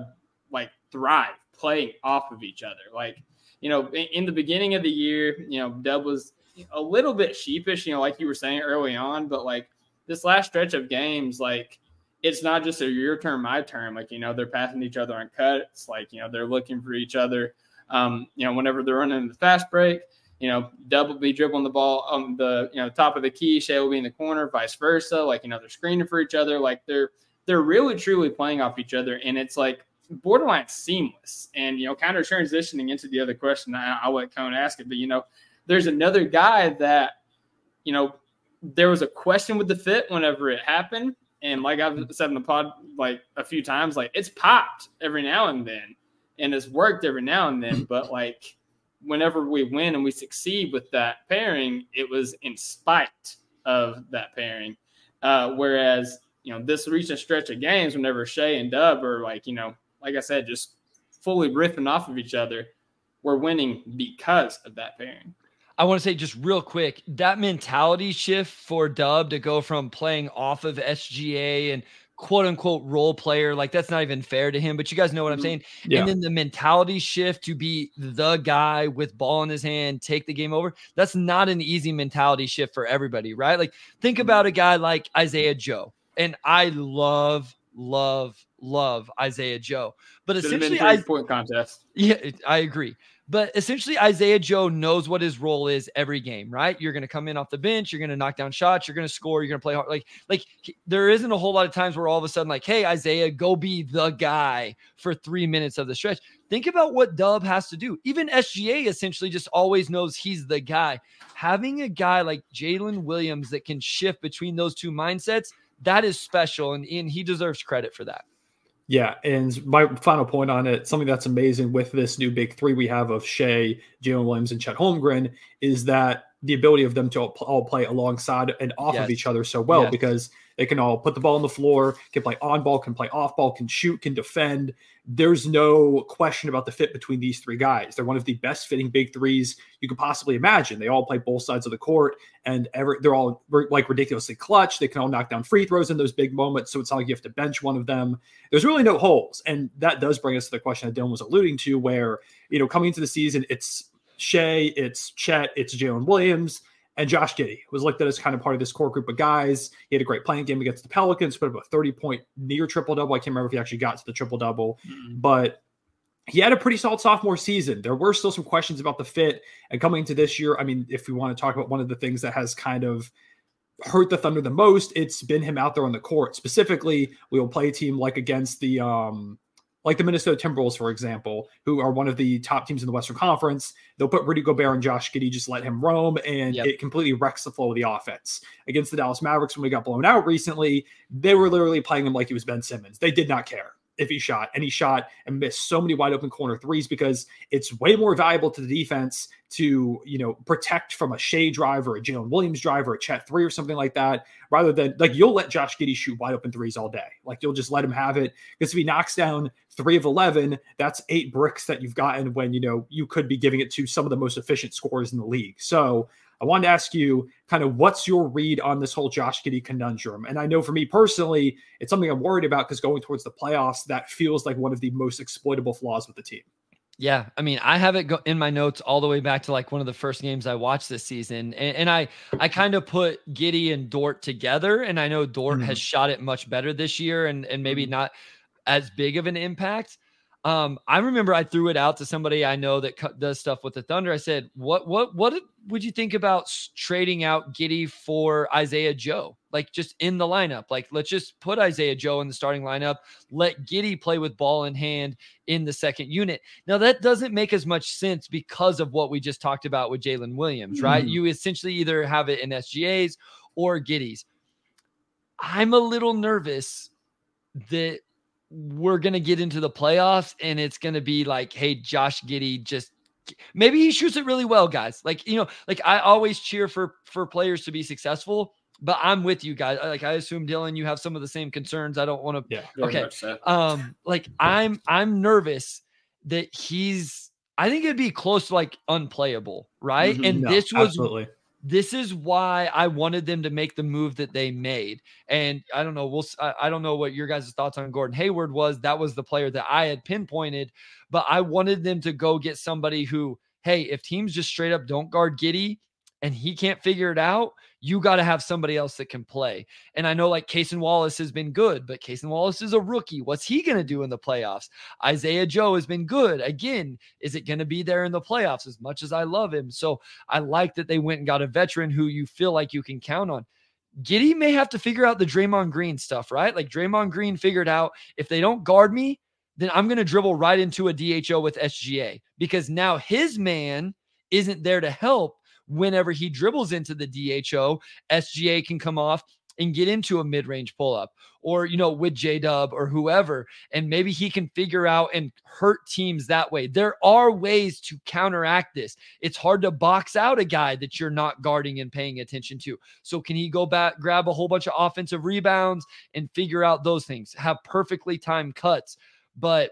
like thrive playing off of each other. Like, you know, in the beginning of the year, you know, Dub was a little bit sheepish, you know, like you were saying early on, but like this last stretch of games, like it's not just a your turn, my turn. Like, you know, they're passing each other on cuts. Like, you know, they're looking for each other. You know, whenever they're running the fast break, you know, Dub will be dribbling the ball on the, you know, top of the key, Shai will be in the corner, vice versa. Like, you know, they're screening for each other. Like they're really truly playing off each other. And it's like, borderline seamless. And, you know, kind of transitioning into the other question, I'll let Cone ask it, but, you know, there's another guy that, you know, there was a question with the fit whenever it happened. And like I've said in the pod, like a few times, like it's popped every now and then and it's worked every now and then. But like whenever we win and we succeed with that pairing, it was in spite of that pairing. Whereas, you know, this recent stretch of games, whenever Shai and Dub are like, you know, like I said, just fully ripping off of each other, we're winning because of that pairing. I want to say just real quick, that mentality shift for Dub to go from playing off of SGA and quote unquote role player, like that's not even fair to him, but you guys know what I'm saying. Yeah. And then the mentality shift to be the guy with ball in his hand, take the game over. That's not an easy mentality shift for everybody, right? Like think about a guy like Isaiah Joe, and I love Isaiah Joe, but should essentially have been three-point contest. Yeah, I agree. But essentially, Isaiah Joe knows what his role is every game, right? You're going to come in off the bench. You're going to knock down shots. You're going to score. You're going to play hard. Like there isn't a whole lot of times where all of a sudden, like, hey, Isaiah, go be the guy for 3 minutes of the stretch. Think about what Dub has to do. Even SGA essentially just always knows he's the guy. Having a guy like Jalen Williams that can shift between those two mindsets, that is special, and he deserves credit for that. Yeah, and my final point on it, something that's amazing with this new big three we have of Shai, Jalen Williams, and Chet Holmgren is that the ability of them to all play alongside and off of each other so well because they can all put the ball on the floor, can play on ball, can play off ball, can shoot, can defend. There's no question about the fit between these three guys. They're one of the best fitting big threes you could possibly imagine. They all play both sides of the court, and they're all like ridiculously clutch. They can all knock down free throws in those big moments, so it's not like you have to bench one of them. There's really no holes, and that does bring us to the question that Dylan was alluding to where, you know, coming into the season, it's Shai, it's Chet, it's Jalen Williams, and Josh Giddey was looked at as kind of part of this core group of guys. He had a great playing game against the Pelicans, put up a 30-point near triple-double. I can't remember if he actually got to the triple-double, but he had a pretty solid sophomore season. There were still some questions about the fit, and coming into this year, I mean, if we want to talk about one of the things that has kind of hurt the Thunder the most, it's been him out there on the court. Specifically, we will play a team like against the like the Minnesota Timberwolves, for example, who are one of the top teams in the Western Conference. They'll put Rudy Gobert and Josh Giddey, just let him roam, and it completely wrecks the flow of the offense. Against the Dallas Mavericks, when we got blown out recently, they were literally playing him like he was Ben Simmons. They did not care if he shot, and he shot and missed so many wide open corner threes because it's way more valuable to the defense to, you know, protect from a Shai drive or a Jalen Williams drive or a Chet three or something like that, rather than like you'll let Josh Giddey shoot wide open threes all day. Like you'll just let him have it because if he knocks down 3 of 11, that's 8 bricks that you've gotten when, you know, you could be giving it to some of the most efficient scorers in the league. So I wanted to ask you kind of what's your read on this whole Josh Giddey conundrum? And I know for me personally, it's something I'm worried about because going towards the playoffs, that feels like one of the most exploitable flaws with the team. Yeah. I mean, I have it in my notes all the way back to like one of the first games I watched this season. And I kind of put Giddey and Dort together, and I know Dort has shot it much better this year and maybe not as big of an impact. I remember I threw it out to somebody I know that does stuff with the Thunder. I said, what would you think about trading out Giddey for Isaiah Joe? Like just in the lineup, like let's just put Isaiah Joe in the starting lineup, let Giddey play with ball in hand in the second unit. Now that doesn't make as much sense because of what we just talked about with Jalen Williams, right? You essentially either have it in SGA's or Giddey's. I'm a little nervous that we're going to get into the playoffs and it's going to be like, hey, Josh Giddey, just maybe he shoots it really well, guys. Like, you know, like I always cheer for players to be successful, but I'm with you guys. Like I assume Dylan, you have some of the same concerns. I don't want to. Yeah, okay. Like I'm nervous that I think it'd be close to like unplayable. Right. Mm-hmm. And no, this was, This is why I wanted them to make the move that they made. And I don't know. I don't know what your guys' thoughts on Gordon Hayward was. That was the player that I had pinpointed, but I wanted them to go get somebody who, hey, if teams just straight up don't guard Giddey and he can't figure it out, you got to have somebody else that can play. And I know like Cason Wallace has been good, but Cason Wallace is a rookie. What's he going to do in the playoffs? Isaiah Joe has been good. Again, is it going to be there in the playoffs as much as I love him? So I like that they went and got a veteran who you feel like you can count on. Giddey may have to figure out the Draymond Green stuff, right? Like Draymond Green figured out if they don't guard me, then I'm going to dribble right into a DHO with SGA, because now his man isn't there to help. Whenever he dribbles into the DHO, SGA can come off and get into a mid-range pull-up, or, you know, with J-Dub or whoever, and maybe he can figure out and hurt teams that way. There are ways to counteract this. It's hard to box out a guy that you're not guarding and paying attention to. So can he go back, grab a whole bunch of offensive rebounds and figure out those things, have perfectly timed cuts? But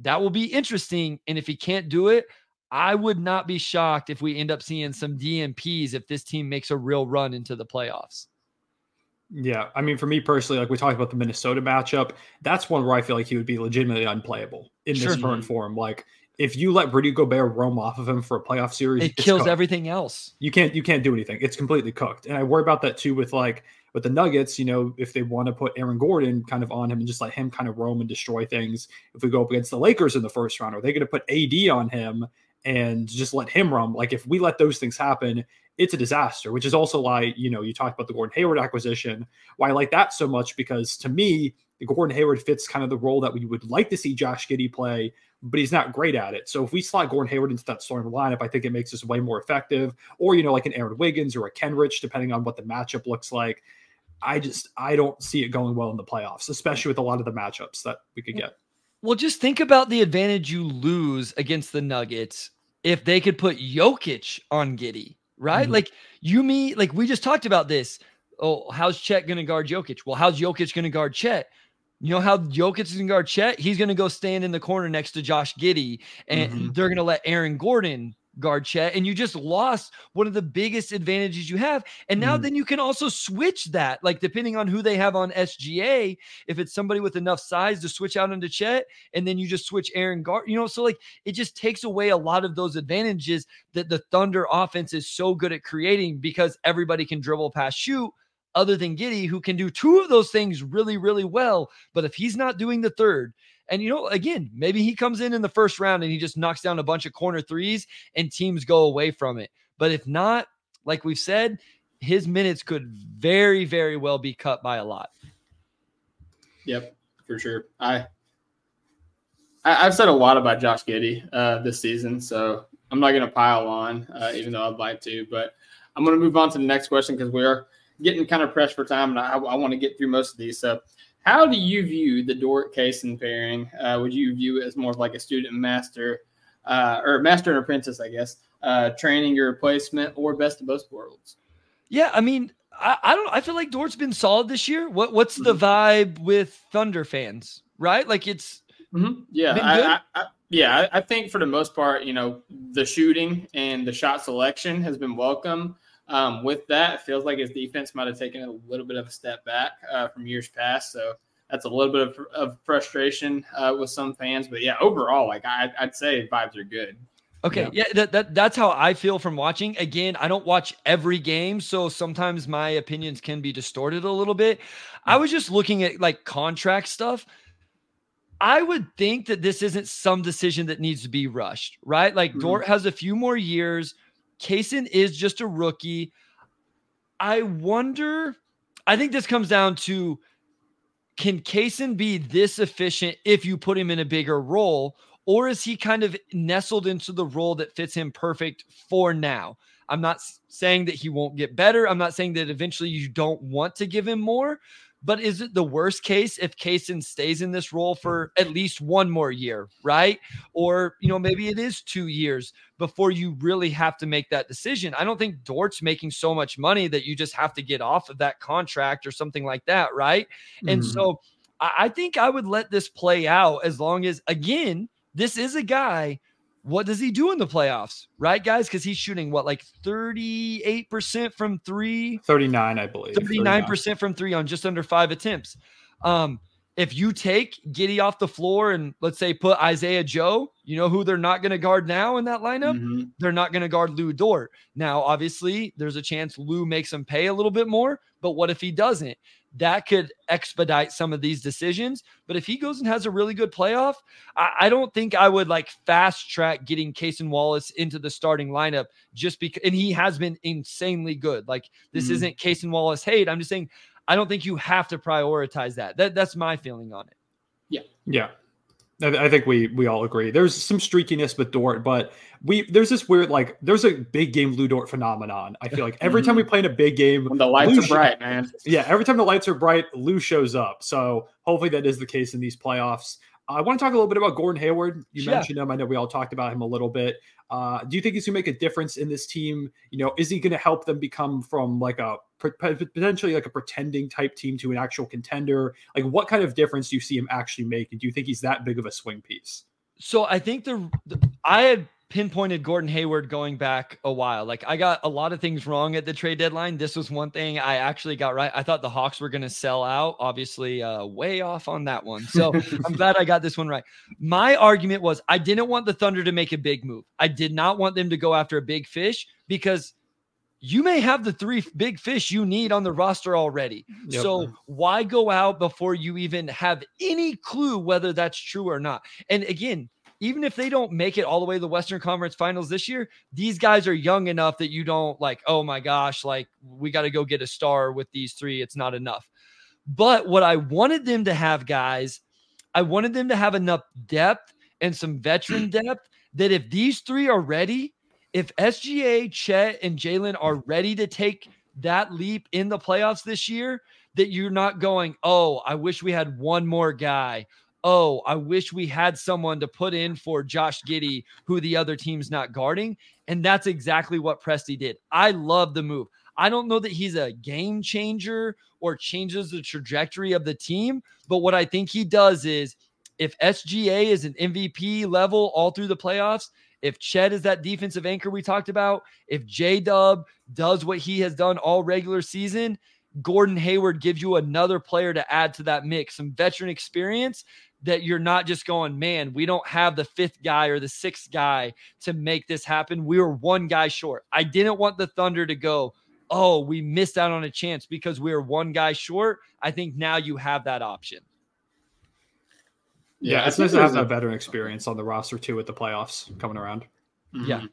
that will be interesting. And if he can't do it, I would not be shocked if we end up seeing some DNPs if this team makes a real run into the playoffs. Yeah, I mean, for me personally, like we talked about the Minnesota matchup, that's one where I feel like he would be legitimately unplayable in this current form. Like, if you let Rudy Gobert roam off of him for a playoff series, it kills everything else. You can't do anything. It's completely cooked. And I worry about that too with like with the Nuggets, you know, if they want to put Aaron Gordon kind of on him and just let him kind of roam and destroy things. If we go up against the Lakers in the first round, are they going to put AD on him and just let him roam? Like, if we let those things happen, it's a disaster, which is also why, you know, you talked about the Gordon Hayward acquisition, why I like that so much, because to me, the Gordon Hayward fits kind of the role that we would like to see Josh Giddey play, but he's not great at it. So if we slot Gordon Hayward into that starting lineup, I think it makes us way more effective, or, you know, like an Aaron Wiggins or a Kenrich, depending on what the matchup looks like. I don't see it going well in the playoffs, especially with a lot of the matchups that we could get. Well, just think about the advantage you lose against the Nuggets if they could put Jokic on Giddey. Right? Mm-hmm. Like we just talked about this. Oh, how's Chet going to guard Jokic? Well, how's Jokic going to guard Chet? You know how Jokic is going to guard Chet? He's going to go stand in the corner next to Josh Giddey, and they're going to let Aaron Gordon guard Chet. And you just lost one of the biggest advantages you have. And now then you can also switch that. Like, depending on who they have on SGA, if it's somebody with enough size to switch out into Chet, and then you just switch Aaron guard, you know, so like it just takes away a lot of those advantages that the Thunder offense is so good at creating, because everybody can dribble, pass, shoot, other than Giddey, who can do two of those things really, really well. But if he's not doing the third, and, you know, again, maybe he comes in the first round and he just knocks down a bunch of corner threes and teams go away from it. But if not, like we've said, his minutes could very, very well be cut by a lot. Yep, for sure. I've said a lot about Josh Giddey this season, so I'm not going to pile on, even though I'd like to. But I'm going to move on to the next question, because we are getting kind of pressed for time, and I want to get through most of these. So, how do you view the Dort-Cason pairing? Would you view it as more of like a student-master or master and apprentice, I guess, training your replacement, or best of both worlds? Yeah, I mean, I don't. I feel like Dort's been solid this year. What's the vibe with Thunder fans, right? Like it's yeah, been good? I think for the most part, you know, the shooting and the shot selection has been welcome. With that, it feels like his defense might have taken a little bit of a step back from years past. So that's a little bit of frustration with some fans. But, yeah, overall, like I'd say vibes are good. Okay, yeah, that's how I feel from watching. Again, I don't watch every game, so sometimes my opinions can be distorted a little bit. I was just looking at, like, contract stuff. I would think that this isn't some decision that needs to be rushed, right? Like, Dort has a few more years. Cason is just a rookie. I think this comes down to, can Cason be this efficient if you put him in a bigger role, or is he kind of nestled into the role that fits him perfect for now? I'm not saying that he won't get better. I'm not saying that eventually you don't want to give him more, but is it the worst case if Cason stays in this role for at least one more year, right? Or, you know, maybe it is 2 years before you really have to make that decision. I don't think Dort's making so much money that you just have to get off of that contract or something like that, right? And so I think I would let this play out, as long as, again, this is a guy, what does he do in the playoffs, right, guys? Because he's shooting, what, like 38% from three? 39, I believe. 39% from three on just under 5 attempts. If you take Giddey off the floor and, let's say, put Isaiah Joe, you know who they're not going to guard now in that lineup? They're not going to guard Lou Dort. Now, obviously, there's a chance Lou makes him pay a little bit more, but what if he doesn't? That could expedite some of these decisions. But if he goes and has a really good playoff, I don't think I would like fast track getting Cason Wallace into the starting lineup just because, and he has been insanely good. Like, this isn't Cason Wallace hate. I'm just saying, I don't think you have to prioritize that. That's my feeling on it. Yeah. Yeah. I think we all agree. There's some streakiness with Dort, but there's this weird, like, there's a big game Lou Dort phenomenon. I feel like every time we play in a big game, when the lights are bright, man. Yeah, every time the lights are bright, Lou shows up. So hopefully that is the case in these playoffs. I want to talk a little bit about Gordon Hayward. You mentioned him. I know we all talked about him a little bit. Do you think he's going to make a difference in this team? You know, is he going to help them become from like a potentially like a pretending type team to an actual contender? Like, what kind of difference do you see him actually making? Do you think he's that big of a swing piece? So I think I had pinpointed Gordon Hayward going back a while. Like, I got a lot of things wrong at the trade deadline. This was one thing I actually got right. I thought the Hawks were going to sell out, obviously way off on that one. So I'm glad I got this one right. My argument was I didn't want the Thunder to make a big move. I did not want them to go after a big fish because you may have the three big fish you need on the roster already. Yep. So why go out before you even have any clue whether that's true or not? And again, even if they don't make it all the way to the Western Conference Finals this year, these guys are young enough that you don't like, oh my gosh, like we got to go get a star with these three. It's not enough. But what I wanted them to have, guys, I wanted them to have enough depth and some veteran depth that if these three are ready, if SGA, Chet, and Jalen are ready to take that leap in the playoffs this year, that you're not going, oh, I wish we had one more guy. Oh, I wish we had someone to put in for Josh Giddey, who the other team's not guarding. And that's exactly what Presti did. I love the move. I don't know that he's a game changer or changes the trajectory of the team. But what I think he does is if SGA is an MVP level all through the playoffs, if Chet is that defensive anchor we talked about, if J-Dub does what he has done all regular season, Gordon Hayward gives you another player to add to that mix, some veteran experience that you're not just going, man, we don't have the fifth guy or the sixth guy to make this happen. We were one guy short. I didn't want the Thunder to go, oh, we missed out on a chance because we were one guy short. I think now you have that option. Yeah, it's nice to have that veteran experience on the roster too with the playoffs coming around. Mm-hmm.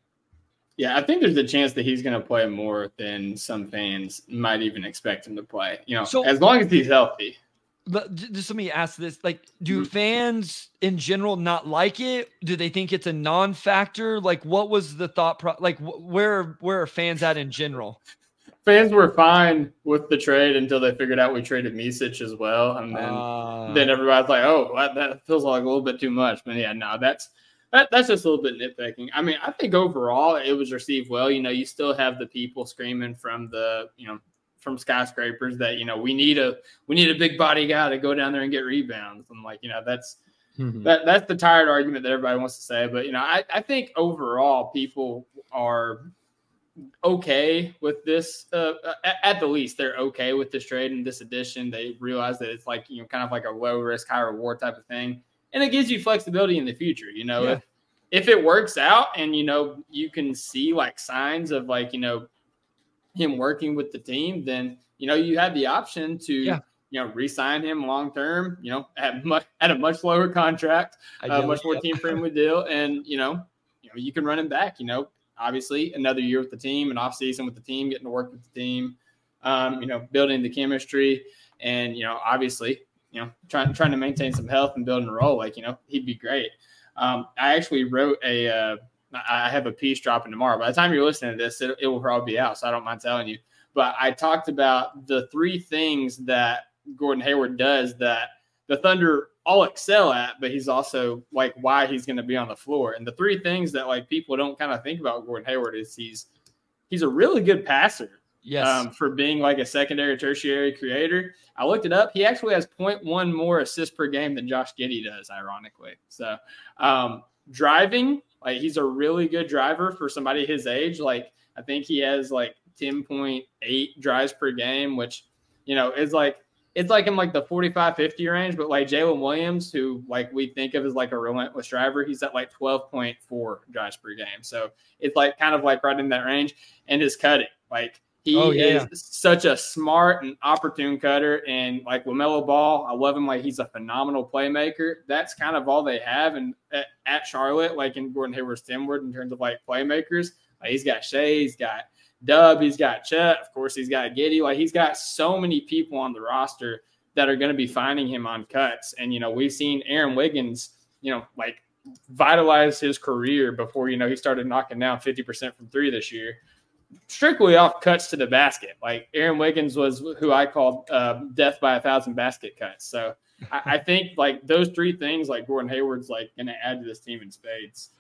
Yeah, I think there's a chance that he's going to play more than some fans might even expect him to play. You know, so, as long as he's healthy. Just let me ask this. Like, do fans in general not like it? Do they think it's a non-factor? Like, what was the thought process? Like, where are fans at in general? Fans were fine with the trade until they figured out we traded Misic as well. And then everybody's like, oh, that feels like a little bit too much. But, yeah, no, that's just a little bit nitpicking. I mean, I think overall it was received well. You know, you still have the people screaming from the, you know, from skyscrapers that, you know, we need a big body guy to go down there and get rebounds. I'm like, you know, that's the tired argument that everybody wants to say. But, you know, I think overall people are okay with this. At the least, they're okay with this trade and this addition. They realize that it's like, you know, kind of like a low risk, high reward type of thing. And it gives you flexibility in the future, you know, if it works out and, you know, you can see like signs of like, you know, him working with the team, then, you know, you have the option to, you know, re-sign him long-term, you know, at a much lower contract, much more team-friendly deal. And, you know, you can run him back, you know, obviously another year with the team, an off-season with the team, getting to work with the team, you know, building the chemistry and, you know, obviously, you know, trying to maintain some health and building a role, like, you know, he'd be great. I actually wrote I have a piece dropping tomorrow. By the time you're listening to this, it will probably be out, so I don't mind telling you. But I talked about the three things that Gordon Hayward does that the Thunder all excel at, but he's also, like, why he's going to be on the floor. And the three things that, like, people don't kind of think about Gordon Hayward is he's a really good passer. Yes. For being like a secondary, tertiary creator. I looked it up. He actually has 0.1 more assists per game than Josh Giddey does, ironically. So driving, like he's a really good driver for somebody his age. Like I think he has like 10.8 drives per game, which, you know, is like, it's like in like the 45-50 range, but like Jalen Williams, who like we think of as like a relentless driver, he's at like 12.4 drives per game. So it's like kind of like right in that range. And his cutting, like, He is such a smart and opportune cutter. And like LaMelo Ball, I love him. Like he's a phenomenal playmaker. That's kind of all they have. And at Charlotte, like in Gordon Hayward's Timward, in terms of like playmakers, like he's got Shai, he's got Dub, he's got Chet. Of course, he's got Giddey. Like he's got so many people on the roster that are going to be finding him on cuts. And, you know, we've seen Aaron Wiggins you know, like vitalized his career before, you know, he started knocking down 50% from three this year, strictly off cuts to the basket. Like Aaron Wiggins was who I called death by 1,000 basket cuts. So I think like those three things, like Gordon Hayward's like going to add to this team in spades.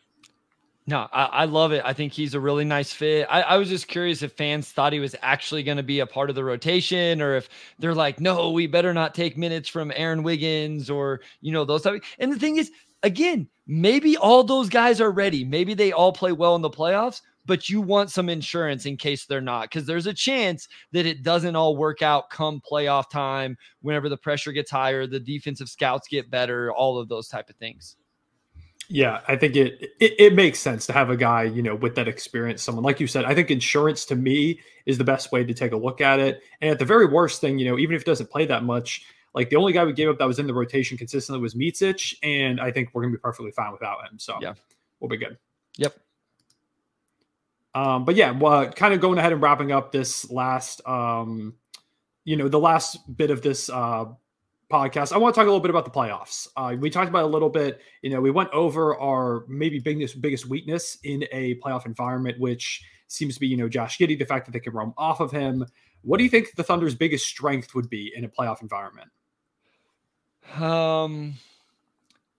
No, I love it. I think he's a really nice fit. I was just curious if fans thought he was actually going to be a part of the rotation, or if they're like, no, we better not take minutes from Aaron Wiggins, or, you know, those type. And the thing is, again, maybe all those guys are ready. Maybe they all play well in the playoffs, but you want some insurance in case they're not, because there's a chance that it doesn't all work out come playoff time, whenever the pressure gets higher, the defensive scouts get better, all of those type of things. Yeah, I think it makes sense to have a guy, you know, with that experience, someone like you said. I think insurance to me is the best way to take a look at it. And at the very worst thing, you know, even if it doesn't play that much, like the only guy we gave up that was in the rotation consistently was Micic, and I think we're going to be perfectly fine without him. So yeah, we'll be good. Yep. But yeah, well, kind of going ahead and wrapping up this last, you know, the last bit of this podcast, I want to talk a little bit about the playoffs. We talked about it a little bit, you know, we went over our maybe biggest weakness in a playoff environment, which seems to be, you know, Josh Giddey, the fact that they can roam off of him. What do you think the Thunder's biggest strength would be in a playoff environment? I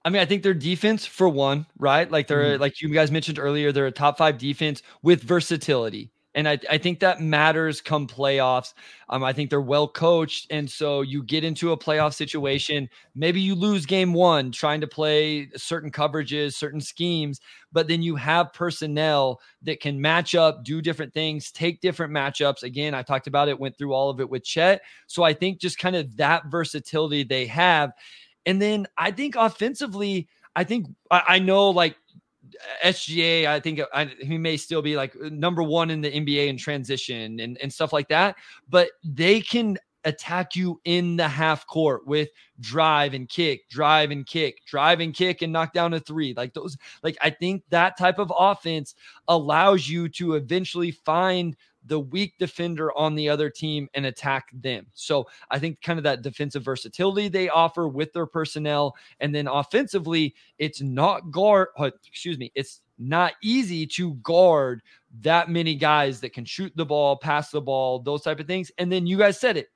mean, I think their defense for one, right? Like they're like you guys mentioned earlier, they're a top five defense with versatility. And I think that matters come playoffs. I think they're well coached. And so you get into a playoff situation, maybe you lose game one trying to play certain coverages, certain schemes, but then you have personnel that can match up, do different things, take different matchups. Again, I talked about it, went through all of it with Chet. So I think just kind of that versatility they have. And then I think offensively, I think I know like SGA, I think he may still be like number one in the NBA in transition and stuff like that, but they can attack you in the half court with drive and kick, drive and kick, drive and kick, and knock down a three. Like those, like I think that type of offense allows you to eventually find the weak defender on the other team and attack them. So I think kind of that defensive versatility they offer with their personnel. And then offensively, it's not easy to guard that many guys that can shoot the ball, pass the ball, those type of things. And then you guys said it,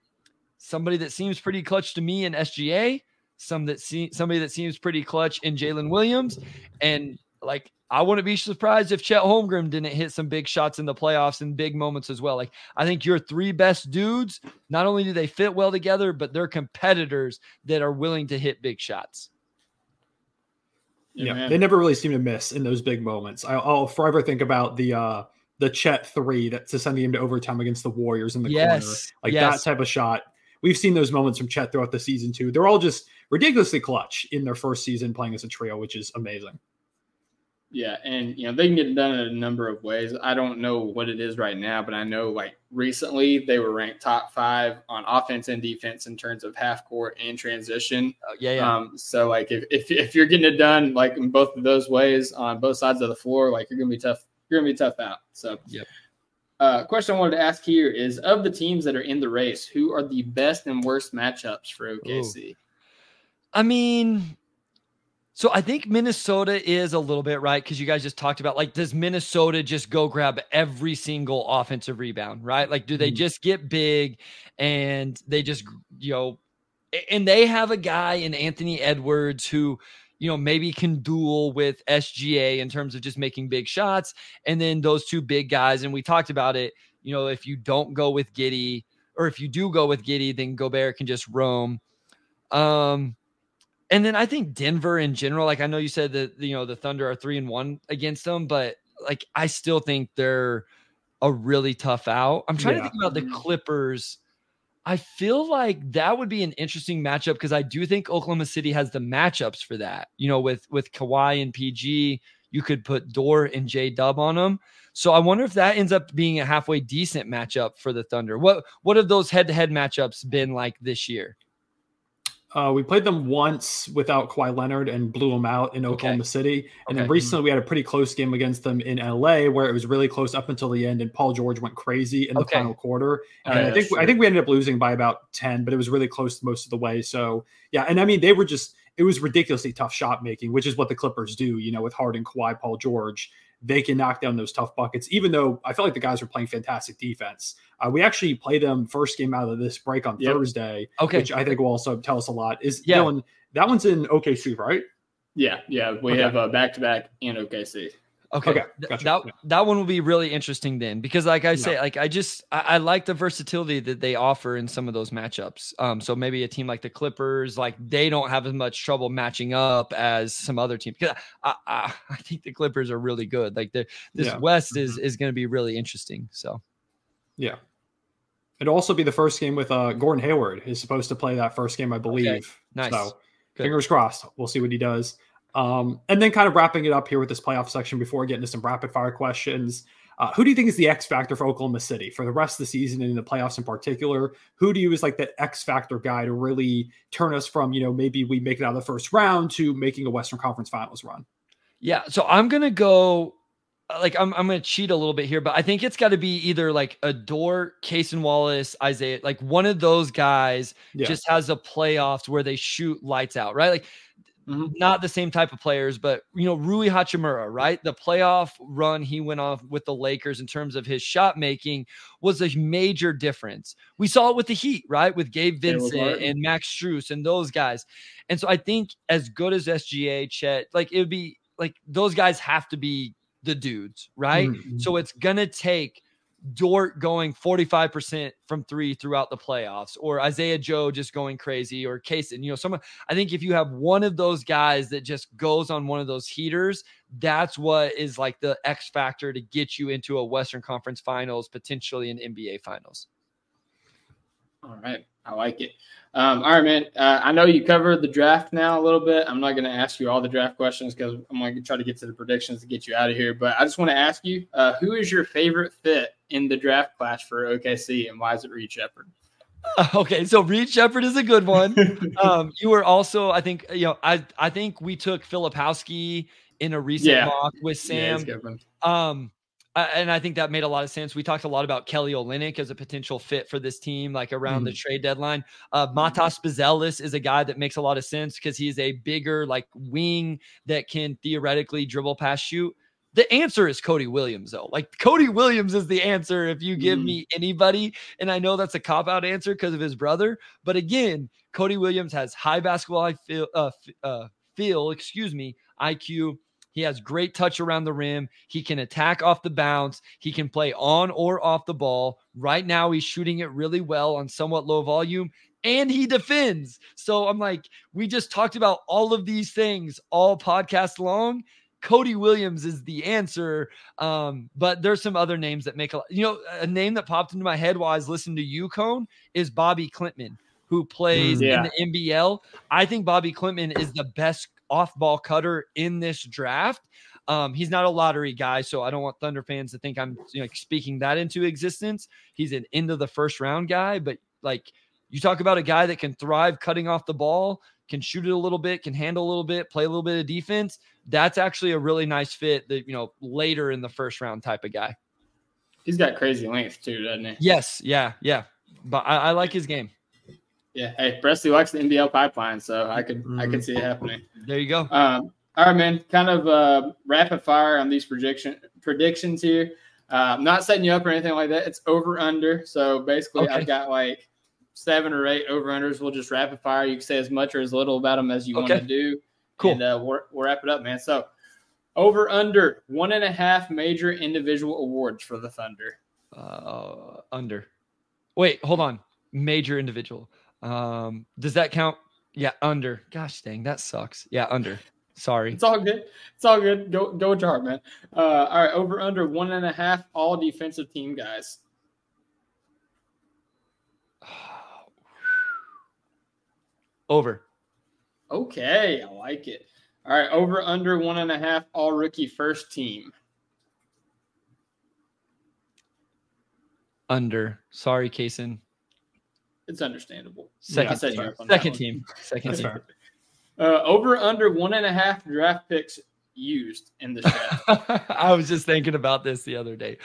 somebody that seems pretty clutch to me in SGA, somebody that seems pretty clutch in Jalen Williams. And like, I wouldn't be surprised if Chet Holmgren didn't hit some big shots in the playoffs and big moments as well. Like, I think your three best dudes, not only do they fit well together, but they're competitors that are willing to hit big shots. Yeah, they never really seem to miss in those big moments. I'll forever think about the Chet three that's to send him to overtime against the Warriors in the corner. Like that type of shot. We've seen those moments from Chet throughout the season too. They're all just ridiculously clutch in their first season playing as a trio, which is amazing. Yeah, and you know they can get it done in a number of ways. I don't know what it is right now, but I know like recently they were ranked top five on offense and defense in terms of half court and transition. So like if you're getting it done like in both of those ways on both sides of the floor, like you're gonna be tough. You're gonna be tough out. So yep. Question I wanted to ask here is of the teams that are in the race, who are the best and worst matchups for OKC? Ooh. I mean. So I think Minnesota is a little bit right because you guys just talked about like, does Minnesota just go grab every single offensive rebound, right? Like, do they just get big and they just, you know, and they have a guy in Anthony Edwards who, you know, maybe can duel with SGA in terms of just making big shots. And then those two big guys, and we talked about it, you know, if you don't go with Giddey or if you do go with Giddey, then Gobert can just roam. And then I think Denver in general, like I know you said that, you know, the Thunder are 3-1 against them, but like, I still think they're a really tough out. I'm trying to think about the Clippers. I feel like that would be an interesting matchup because I do think Oklahoma City has the matchups for that, you know, with Kawhi and PG, you could put Dort and J-Dub on them. So I wonder if that ends up being a halfway decent matchup for the Thunder. What have those head-to-head matchups been like this year? We played them once without Kawhi Leonard and blew them out in Oklahoma City. And then recently we had a pretty close game against them in LA where it was really close up until the end. And Paul George went crazy in the final quarter. And I think we ended up losing by about 10, but it was really close most of the way. So yeah. And I mean, they were just, it was ridiculously tough shot making, which is what the Clippers do, you know, with Harden, Kawhi, Paul George. They can knock down those tough buckets, even though I felt like the guys were playing fantastic defense. We actually play them first game out of this break on Thursday, which I think will also tell us a lot. Dylan, that one's in OKC, right? Yeah. We have back-to-back and OKC. Okay. Gotcha. That one will be really interesting then, because like I say, like I like the versatility that they offer in some of those matchups. So maybe a team like the Clippers, like they don't have as much trouble matching up as some other teams. Because I think the Clippers are really good. Like West is going to be really interesting. So yeah, it'll also be the first game with Gordon Hayward is supposed to play that first game, I believe. Okay. Nice. So fingers crossed. We'll see what he does. And then kind of wrapping it up here with this playoff section before getting to some rapid fire questions. Who do you think is the X factor for Oklahoma City for the rest of the season and in the playoffs in particular? Who do you is like the X factor guy to really turn us from, you know, maybe we make it out of the first round to making a Western Conference Finals run? Yeah. So I'm going to go like, I'm going to cheat a little bit here, but I think it's got to be either like a Dort, Cason Wallace, Isaiah, like one of those guys just has a playoffs where they shoot lights out, right? Like, not the same type of players, but, you know, Rui Hachimura, right? The playoff run he went off with the Lakers in terms of his shot making was a major difference. We saw it with the Heat, right? With Gabe Vincent and Max Strus and those guys. And so I think as good as SGA, Chet, like it would be like those guys have to be the dudes, right? So it's going to take Dort going 45% from three throughout the playoffs, or Isaiah Joe just going crazy, or Cason, you know, someone. I think if you have one of those guys that just goes on one of those heaters, that's what is like the X factor to get you into a Western Conference Finals, potentially an NBA Finals. All right. I like it. All right, man. I know you covered the draft now a little bit. I'm not going to ask you all the draft questions because I'm going to try to get to the predictions to get you out of here. But I just want to ask you, who is your favorite fit in the draft class for OKC, and why is it Reed Sheppard? Okay, so Reed Sheppard is a good one. You were also, I think, you know, I think we took Filipowski in a recent mock with Sam. And I think that made a lot of sense. We talked a lot about Kelly Olynyk as a potential fit for this team, like around the trade deadline. Matas Bezelis is a guy that makes a lot of sense because he's a bigger like wing that can theoretically dribble pass shoot. The answer is Cody Williams, though. Like Cody Williams is the answer if you give me anybody. And I know that's a cop-out answer because of his brother. But again, Cody Williams has high basketball IQ. He has great touch around the rim. He can attack off the bounce. He can play on or off the ball. Right now, he's shooting it really well on somewhat low volume, and he defends. So I'm like, we just talked about all of these things all podcast long. Cody Williams is the answer. But there's some other names that make a lot. You know, a name that popped into my head while I was listening to UConn is Bobby Clintman, who plays in the NBL. I think Bobby Clintman is the best off-ball cutter in this draft. He's not a lottery guy, so I don't want Thunder fans to think I'm speaking that into existence. He's an end of the first round guy, but like you talk about a guy that can thrive cutting off the ball, can shoot it a little bit, can handle a little bit, play a little bit of defense. That's actually a really nice fit that, later in the first round type of guy. He's got crazy length too, doesn't he? Yes. Yeah. But I like his game. Yeah, hey, Presley likes the NBL pipeline, so I could see it happening. There you go. All right, man. Kind of rapid fire on these predictions here. I'm not setting you up or anything like that. It's over under. So basically, I've got like 7 or 8 over unders. We'll just rapid fire. You can say as much or as little about them as you want to do. Cool. And we'll wrap it up, man. So over under 1.5 major individual awards for the Thunder. Under. Wait, hold on. Major individual. Does that count? Yeah, under. Gosh dang, that sucks. Yeah, under. Sorry. It's all good. Go with your heart, man. All right, over under 1.5 all defensive team guys. Over. Okay, I like it. All right, over under 1.5 all rookie first team. Under. Sorry, Cason. It's understandable. Second team. Fair. Over under 1.5 draft picks used in the draft. I was just thinking about this the other day.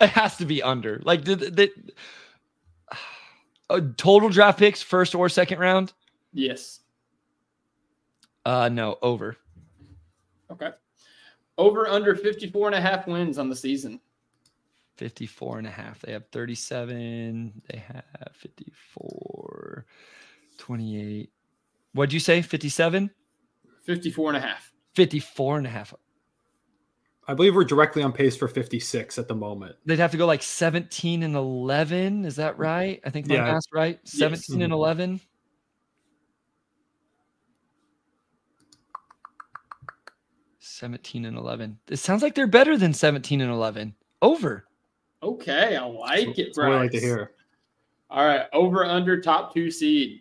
It has to be under. Like total draft picks, first or second round? Yes. No, over. Okay. Over under 54.5 wins on the season. 54.5. They have 37. They have 54, 28. What'd you say? 57? 54.5. 54.5. I believe we're directly on pace for 56 at the moment. They'd have to go like 17-11. Is that right? I think my math's right. 17-11. It sounds like they're better than 17-11. Over. Okay, I like it, Bryce. I like to hear. All right, over under top two seed.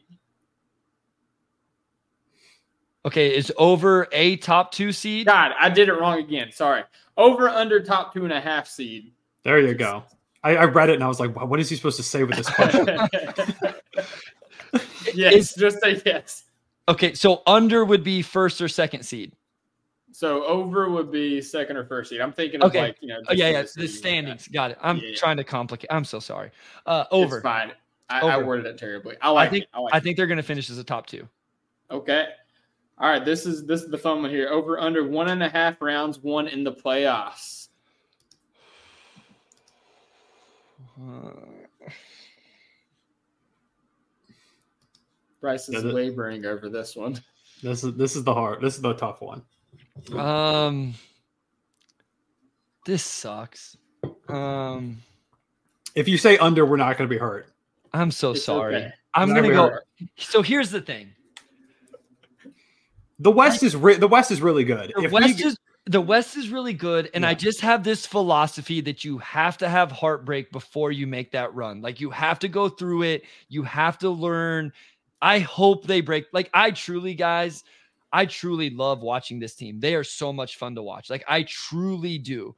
Okay, is over a top two seed? God, I did it wrong again. Sorry. Over under top 2.5 seed. There you go. I read it and I was like, wow, what is he supposed to say with this question? Yes, just a yes. Okay, so under would be first or second seed. So over would be second or first seed. I'm thinking of like, you know. The standings. Got it. I'm trying to complicate. I'm so sorry. Over. It's fine. I worded it terribly. I think they're going to finish as a top two. Okay. All right. This is the fun one here. Over under 1.5 rounds, one in the playoffs. Bryce is laboring over this one. This is the hard. This is the tough one. This sucks. If you say under, we're not going to be hurt. I'm so sorry. Okay. I'm going to go. Hurt. So here's the thing. The West is really good. The West is really good, and I just have this philosophy that you have to have heartbreak before you make that run. Like you have to go through it. You have to learn. I hope they break. Like I truly love watching this team. They are so much fun to watch. Like I truly do.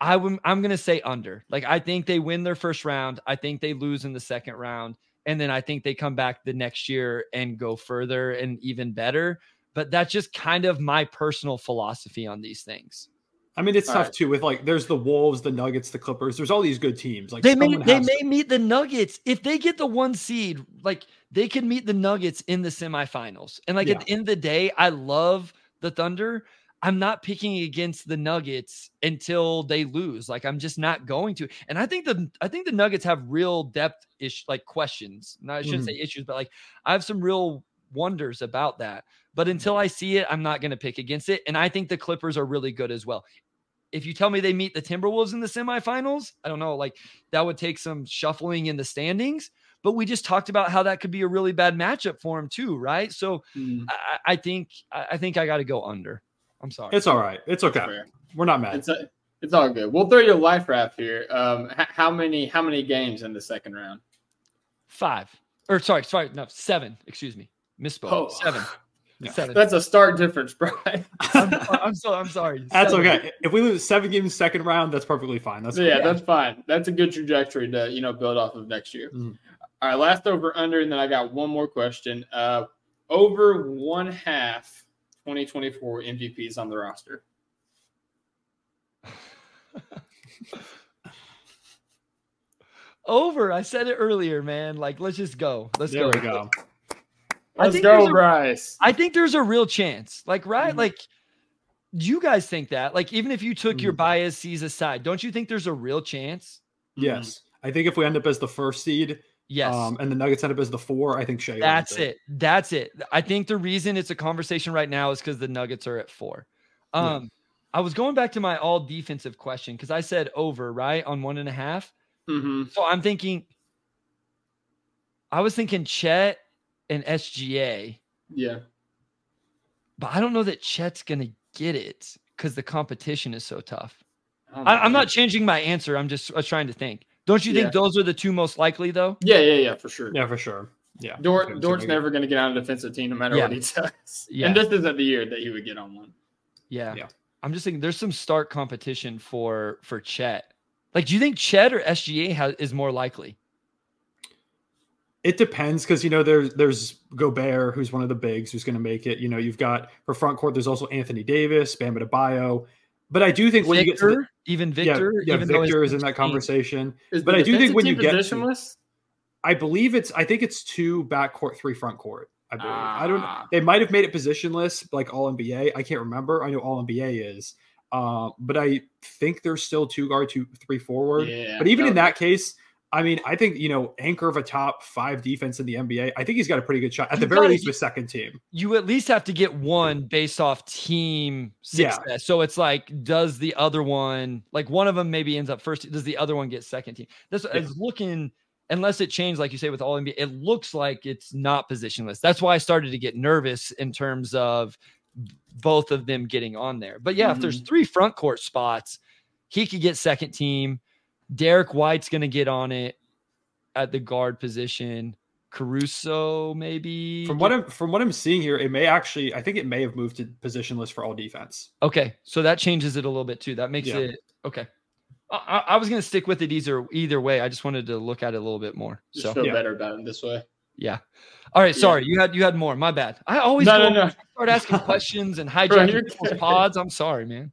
I'm going to say under. Like I think they win their first round. I think they lose in the second round. And then I think they come back the next year and go further and even better. But that's just kind of my personal philosophy on these things. I mean, it's all tough too with like, there's the Wolves, the Nuggets, the Clippers. There's all these good teams. Like they may meet the Nuggets. If they get the one seed, like they can meet the Nuggets in the semifinals. And like at the end of the day, I love the Thunder. I'm not picking against the Nuggets until they lose. Like I'm just not going to. And I think the Nuggets have real depth ish, like questions. No, I shouldn't say issues, but like I have some real wonders about that. But until I see it, I'm not going to pick against it. And I think the Clippers are really good as well. If you tell me they meet the Timberwolves in the semifinals, I don't know, like that would take some shuffling in the standings, but we just talked about how that could be a really bad matchup for them too. Right. So I think I got to go under. I'm sorry. It's all right. It's okay. We're not mad. It's all good. We'll throw you a life raft here. How many games in the second round? 7. Excuse me. Misspoke. 7. That's a stark difference, bro. I'm sorry. That's 7. Okay. If we lose 7 games in the second round, that's perfectly fine. That's fine. That's a good trajectory to build off of next year. Mm. All right, last over under, and then I got one more question. Over 1/2 2024 MVPs on the roster. Over. I said it earlier, man. Like, let's just go. There we go. Let's go, Bryce. I think there's a real chance. Like, right? Mm-hmm. Like, do you guys think that? Like, even if you took your biases aside, don't you think there's a real chance? Yes. Mm-hmm. I think if we end up as the first seed, and the Nuggets end up as the 4, I think Shai. That's it. I think the reason it's a conversation right now is because the Nuggets are at 4. I was going back to my all defensive question because I said over, right, on 1.5. Mm-hmm. So I was thinking Chet and SGA. Yeah. But I don't know that Chet's going to get it because the competition is so tough. I'm not changing my answer. I was trying to think. Don't you think those are the two most likely, though? Yeah, for sure. Yeah, for sure. Yeah. Dort's never going to get on a defensive team no matter what he does. Yeah. And this isn't the year that he would get on one. Yeah. I'm just thinking there's some stark competition for Chet. Like, do you think Chet or SGA is more likely? It depends because, there's Gobert, who's one of the bigs, who's going to make it. You've got for front court, there's also Anthony Davis, Bam Adebayo. But I do think when you get to Victor is in that conversation. But I do think when you get to, I believe it's 2 backcourt, 3 front court. I believe. I don't know. They might have made it positionless, like All-NBA. I can't remember. I know All-NBA is. But I think there's still 2-guard, 2-3 forward. Yeah, but even in that case, I mean, I think, you know, anchor of a top 5 defense in the NBA, I think he's got a pretty good shot at the very least with second team. You at least have to get one based off team success. Yeah. So it's like, does the other one, like one of them maybe ends up first, does the other one get second team? That's is looking, unless it changed, like you say, with all NBA, it looks like it's not positionless. That's why I started to get nervous in terms of both of them getting on there. But yeah, if there's 3 front court spots, he could get second team. Derek White's going to get on it at the guard position. Caruso, maybe. From what I'm seeing here, it may actually, I think it may have moved to positionless for all defense. Okay. So that changes it a little bit too. That makes it okay. I was going to stick with it either way. I just wanted to look at it a little bit more. So feel better about it this way. Yeah. All right. Sorry. Yeah. You had more. My bad. I always start asking questions and hijacking people's pods. I'm sorry, man.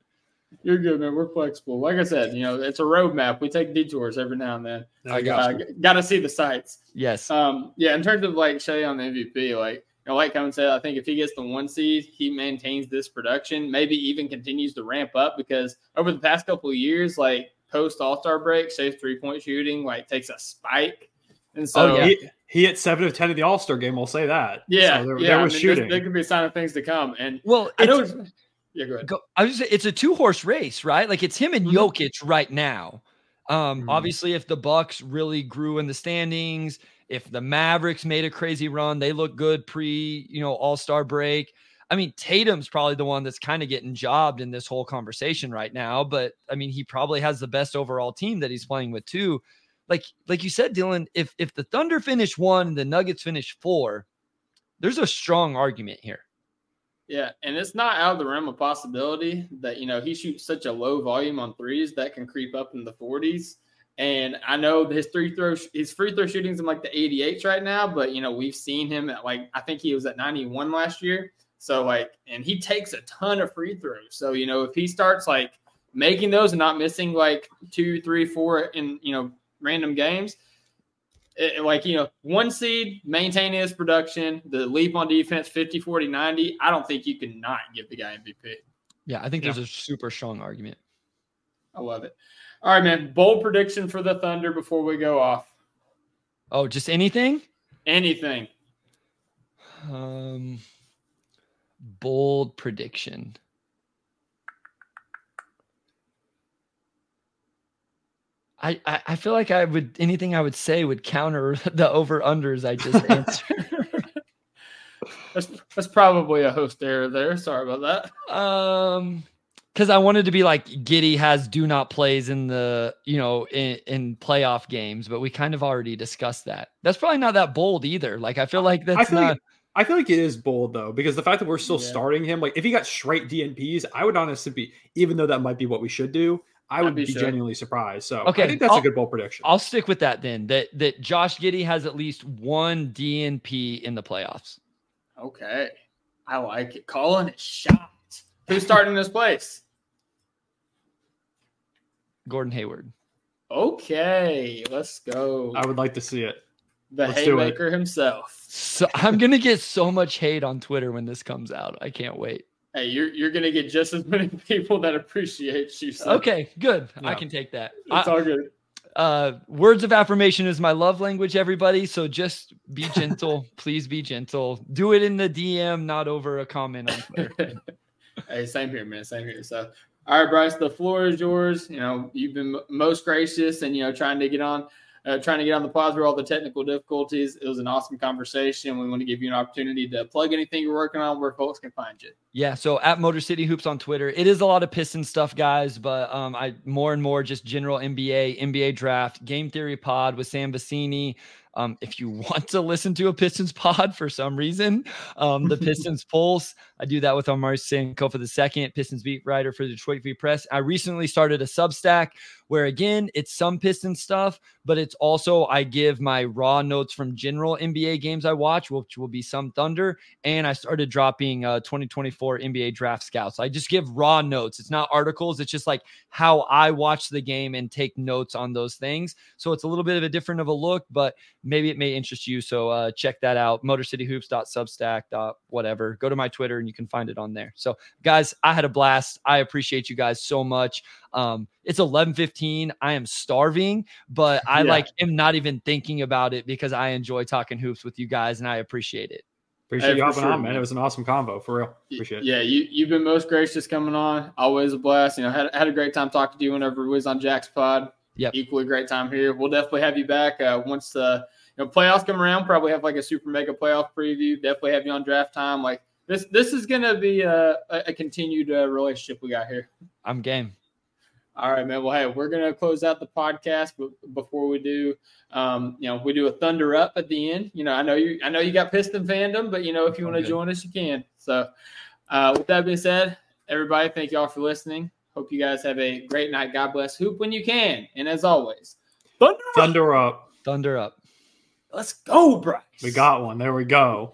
You're good, man. We're flexible. Like I said, you know, it's a roadmap. We take detours every now and then. I got to see the sights. Yes. Yeah. In terms of like Shai on the MVP, like, you know, like Cohen said, I think if he gets the 1 seed, he maintains this production, maybe even continues to ramp up, because over the past couple of years, like post All-Star break, Shai's 3-point shooting like takes a spike. And so he hit 7 of 10 at the All-Star game. We'll say that. Yeah. So there was shooting. There could be a sign of things to come. And yeah, go ahead. I was just saying, it's a 2-horse race, right? Like it's him and Jokic right now. Obviously, if the Bucks really grew in the standings, if the Mavericks made a crazy run, they look good All-Star break. I mean, Tatum's probably the one that's kind of getting jobbed in this whole conversation right now. But I mean, he probably has the best overall team that he's playing with too. Like you said, Dylan, if the Thunder finish 1 and the Nuggets finish 4, there's a strong argument here. Yeah, and it's not out of the realm of possibility that, you know, he shoots such a low volume on threes that can creep up in the 40s. And I know his free throw shooting's in like the 88s right now, but, you know, we've seen him at like, I think he was at 91 last year. So like, and he takes a ton of free throws. So, you know, if he starts like making those and not missing like 2, 3, 4 in, you know, random games, like, you know, 1 seed, maintaining his production, the leap on defense, 50, 40, 90. I don't think you can not give the guy MVP. Yeah, I think there's a super strong argument. I love it. All right, man. Bold prediction for the Thunder before we go off. Oh, just anything? Anything. Bold prediction. I feel like anything I would say would counter the over-unders I just answered. that's probably a host error there. Sorry about that. Because I wanted to be like Giddey has do not plays in the, you know, in playoff games, but we kind of already discussed that. That's probably not that bold either. Like I feel like I feel like it is bold though, because the fact that we're still starting him, like if he got straight DNPs, I would honestly be, even though that might be what we should do, I would be genuinely surprised. So okay, I think that's a good bold prediction. I'll stick with that then, that Josh Giddey has at least 1 DNP in the playoffs. Okay. I like it. Calling it shot. Who's starting this place? Gordon Hayward. Okay. Let's go. I would like to see it. The haymaker himself. So I'm going to get so much hate on Twitter when this comes out. I can't wait. Hey, you're going to get just as many people that appreciate you. So. Okay, good. Yeah. I can take that. It's all good. Words of affirmation is my love language, everybody. So just be gentle. Please be gentle. Do it in the DM, not over a comment on Twitter. Hey, same here, man. Same here. So, all right, Bryce, the floor is yours. You know, you've been most gracious and, you know, trying to get on the pod through all the technical difficulties. It was an awesome conversation. We want to give you an opportunity to plug anything you're working on, where folks can find you. Yeah. So at Motor City Hoops on Twitter, it is a lot of Piston stuff, guys, but I more and more just general NBA draft, Game Theory pod with Sam Vecenie. If you want to listen to a Pistons pod for some reason, the Pistons Pulse, I do that with Omar Sankofa II, Pistons beat writer for the Detroit Free Press. I recently started a Substack where, again, it's some Pistons stuff, but it's also I give my raw notes from general NBA games I watch, which will be some Thunder, and I started dropping 2024 for NBA draft scouts. I just give raw notes. It's not articles. It's just like how I watch the game and take notes on those things. So it's a little bit of a different of a look, but maybe it may interest you. So check that out. MotorCityHoops.substack.whatever. Go to my Twitter and you can find it on there. So guys, I had a blast. I appreciate you guys so much. It's 11:15. I am starving, but I am not even thinking about it because I enjoy talking hoops with you guys and I appreciate it. Appreciate you hopping on, man. It was an awesome convo, for real. Appreciate it. Yeah, you've been most gracious coming on. Always a blast. You know, had a great time talking to you whenever we was on Jack's pod. Yep. Equally great time here. We'll definitely have you back once the playoffs come around. Probably have like a super mega playoff preview. Definitely have you on draft time. Like this is gonna be a continued relationship we got here. I'm game. All right, man. Well, hey, we're going to close out the podcast, but before we do, we do a thunder up at the end. I know you got Piston fandom, but if you want to join us, you can. So with that being said, everybody, thank y'all for listening. Hope you guys have a great night. God bless. Hoop when you can. And as always, thunder up, thunder up. Let's go, Bryce. We got one. There we go.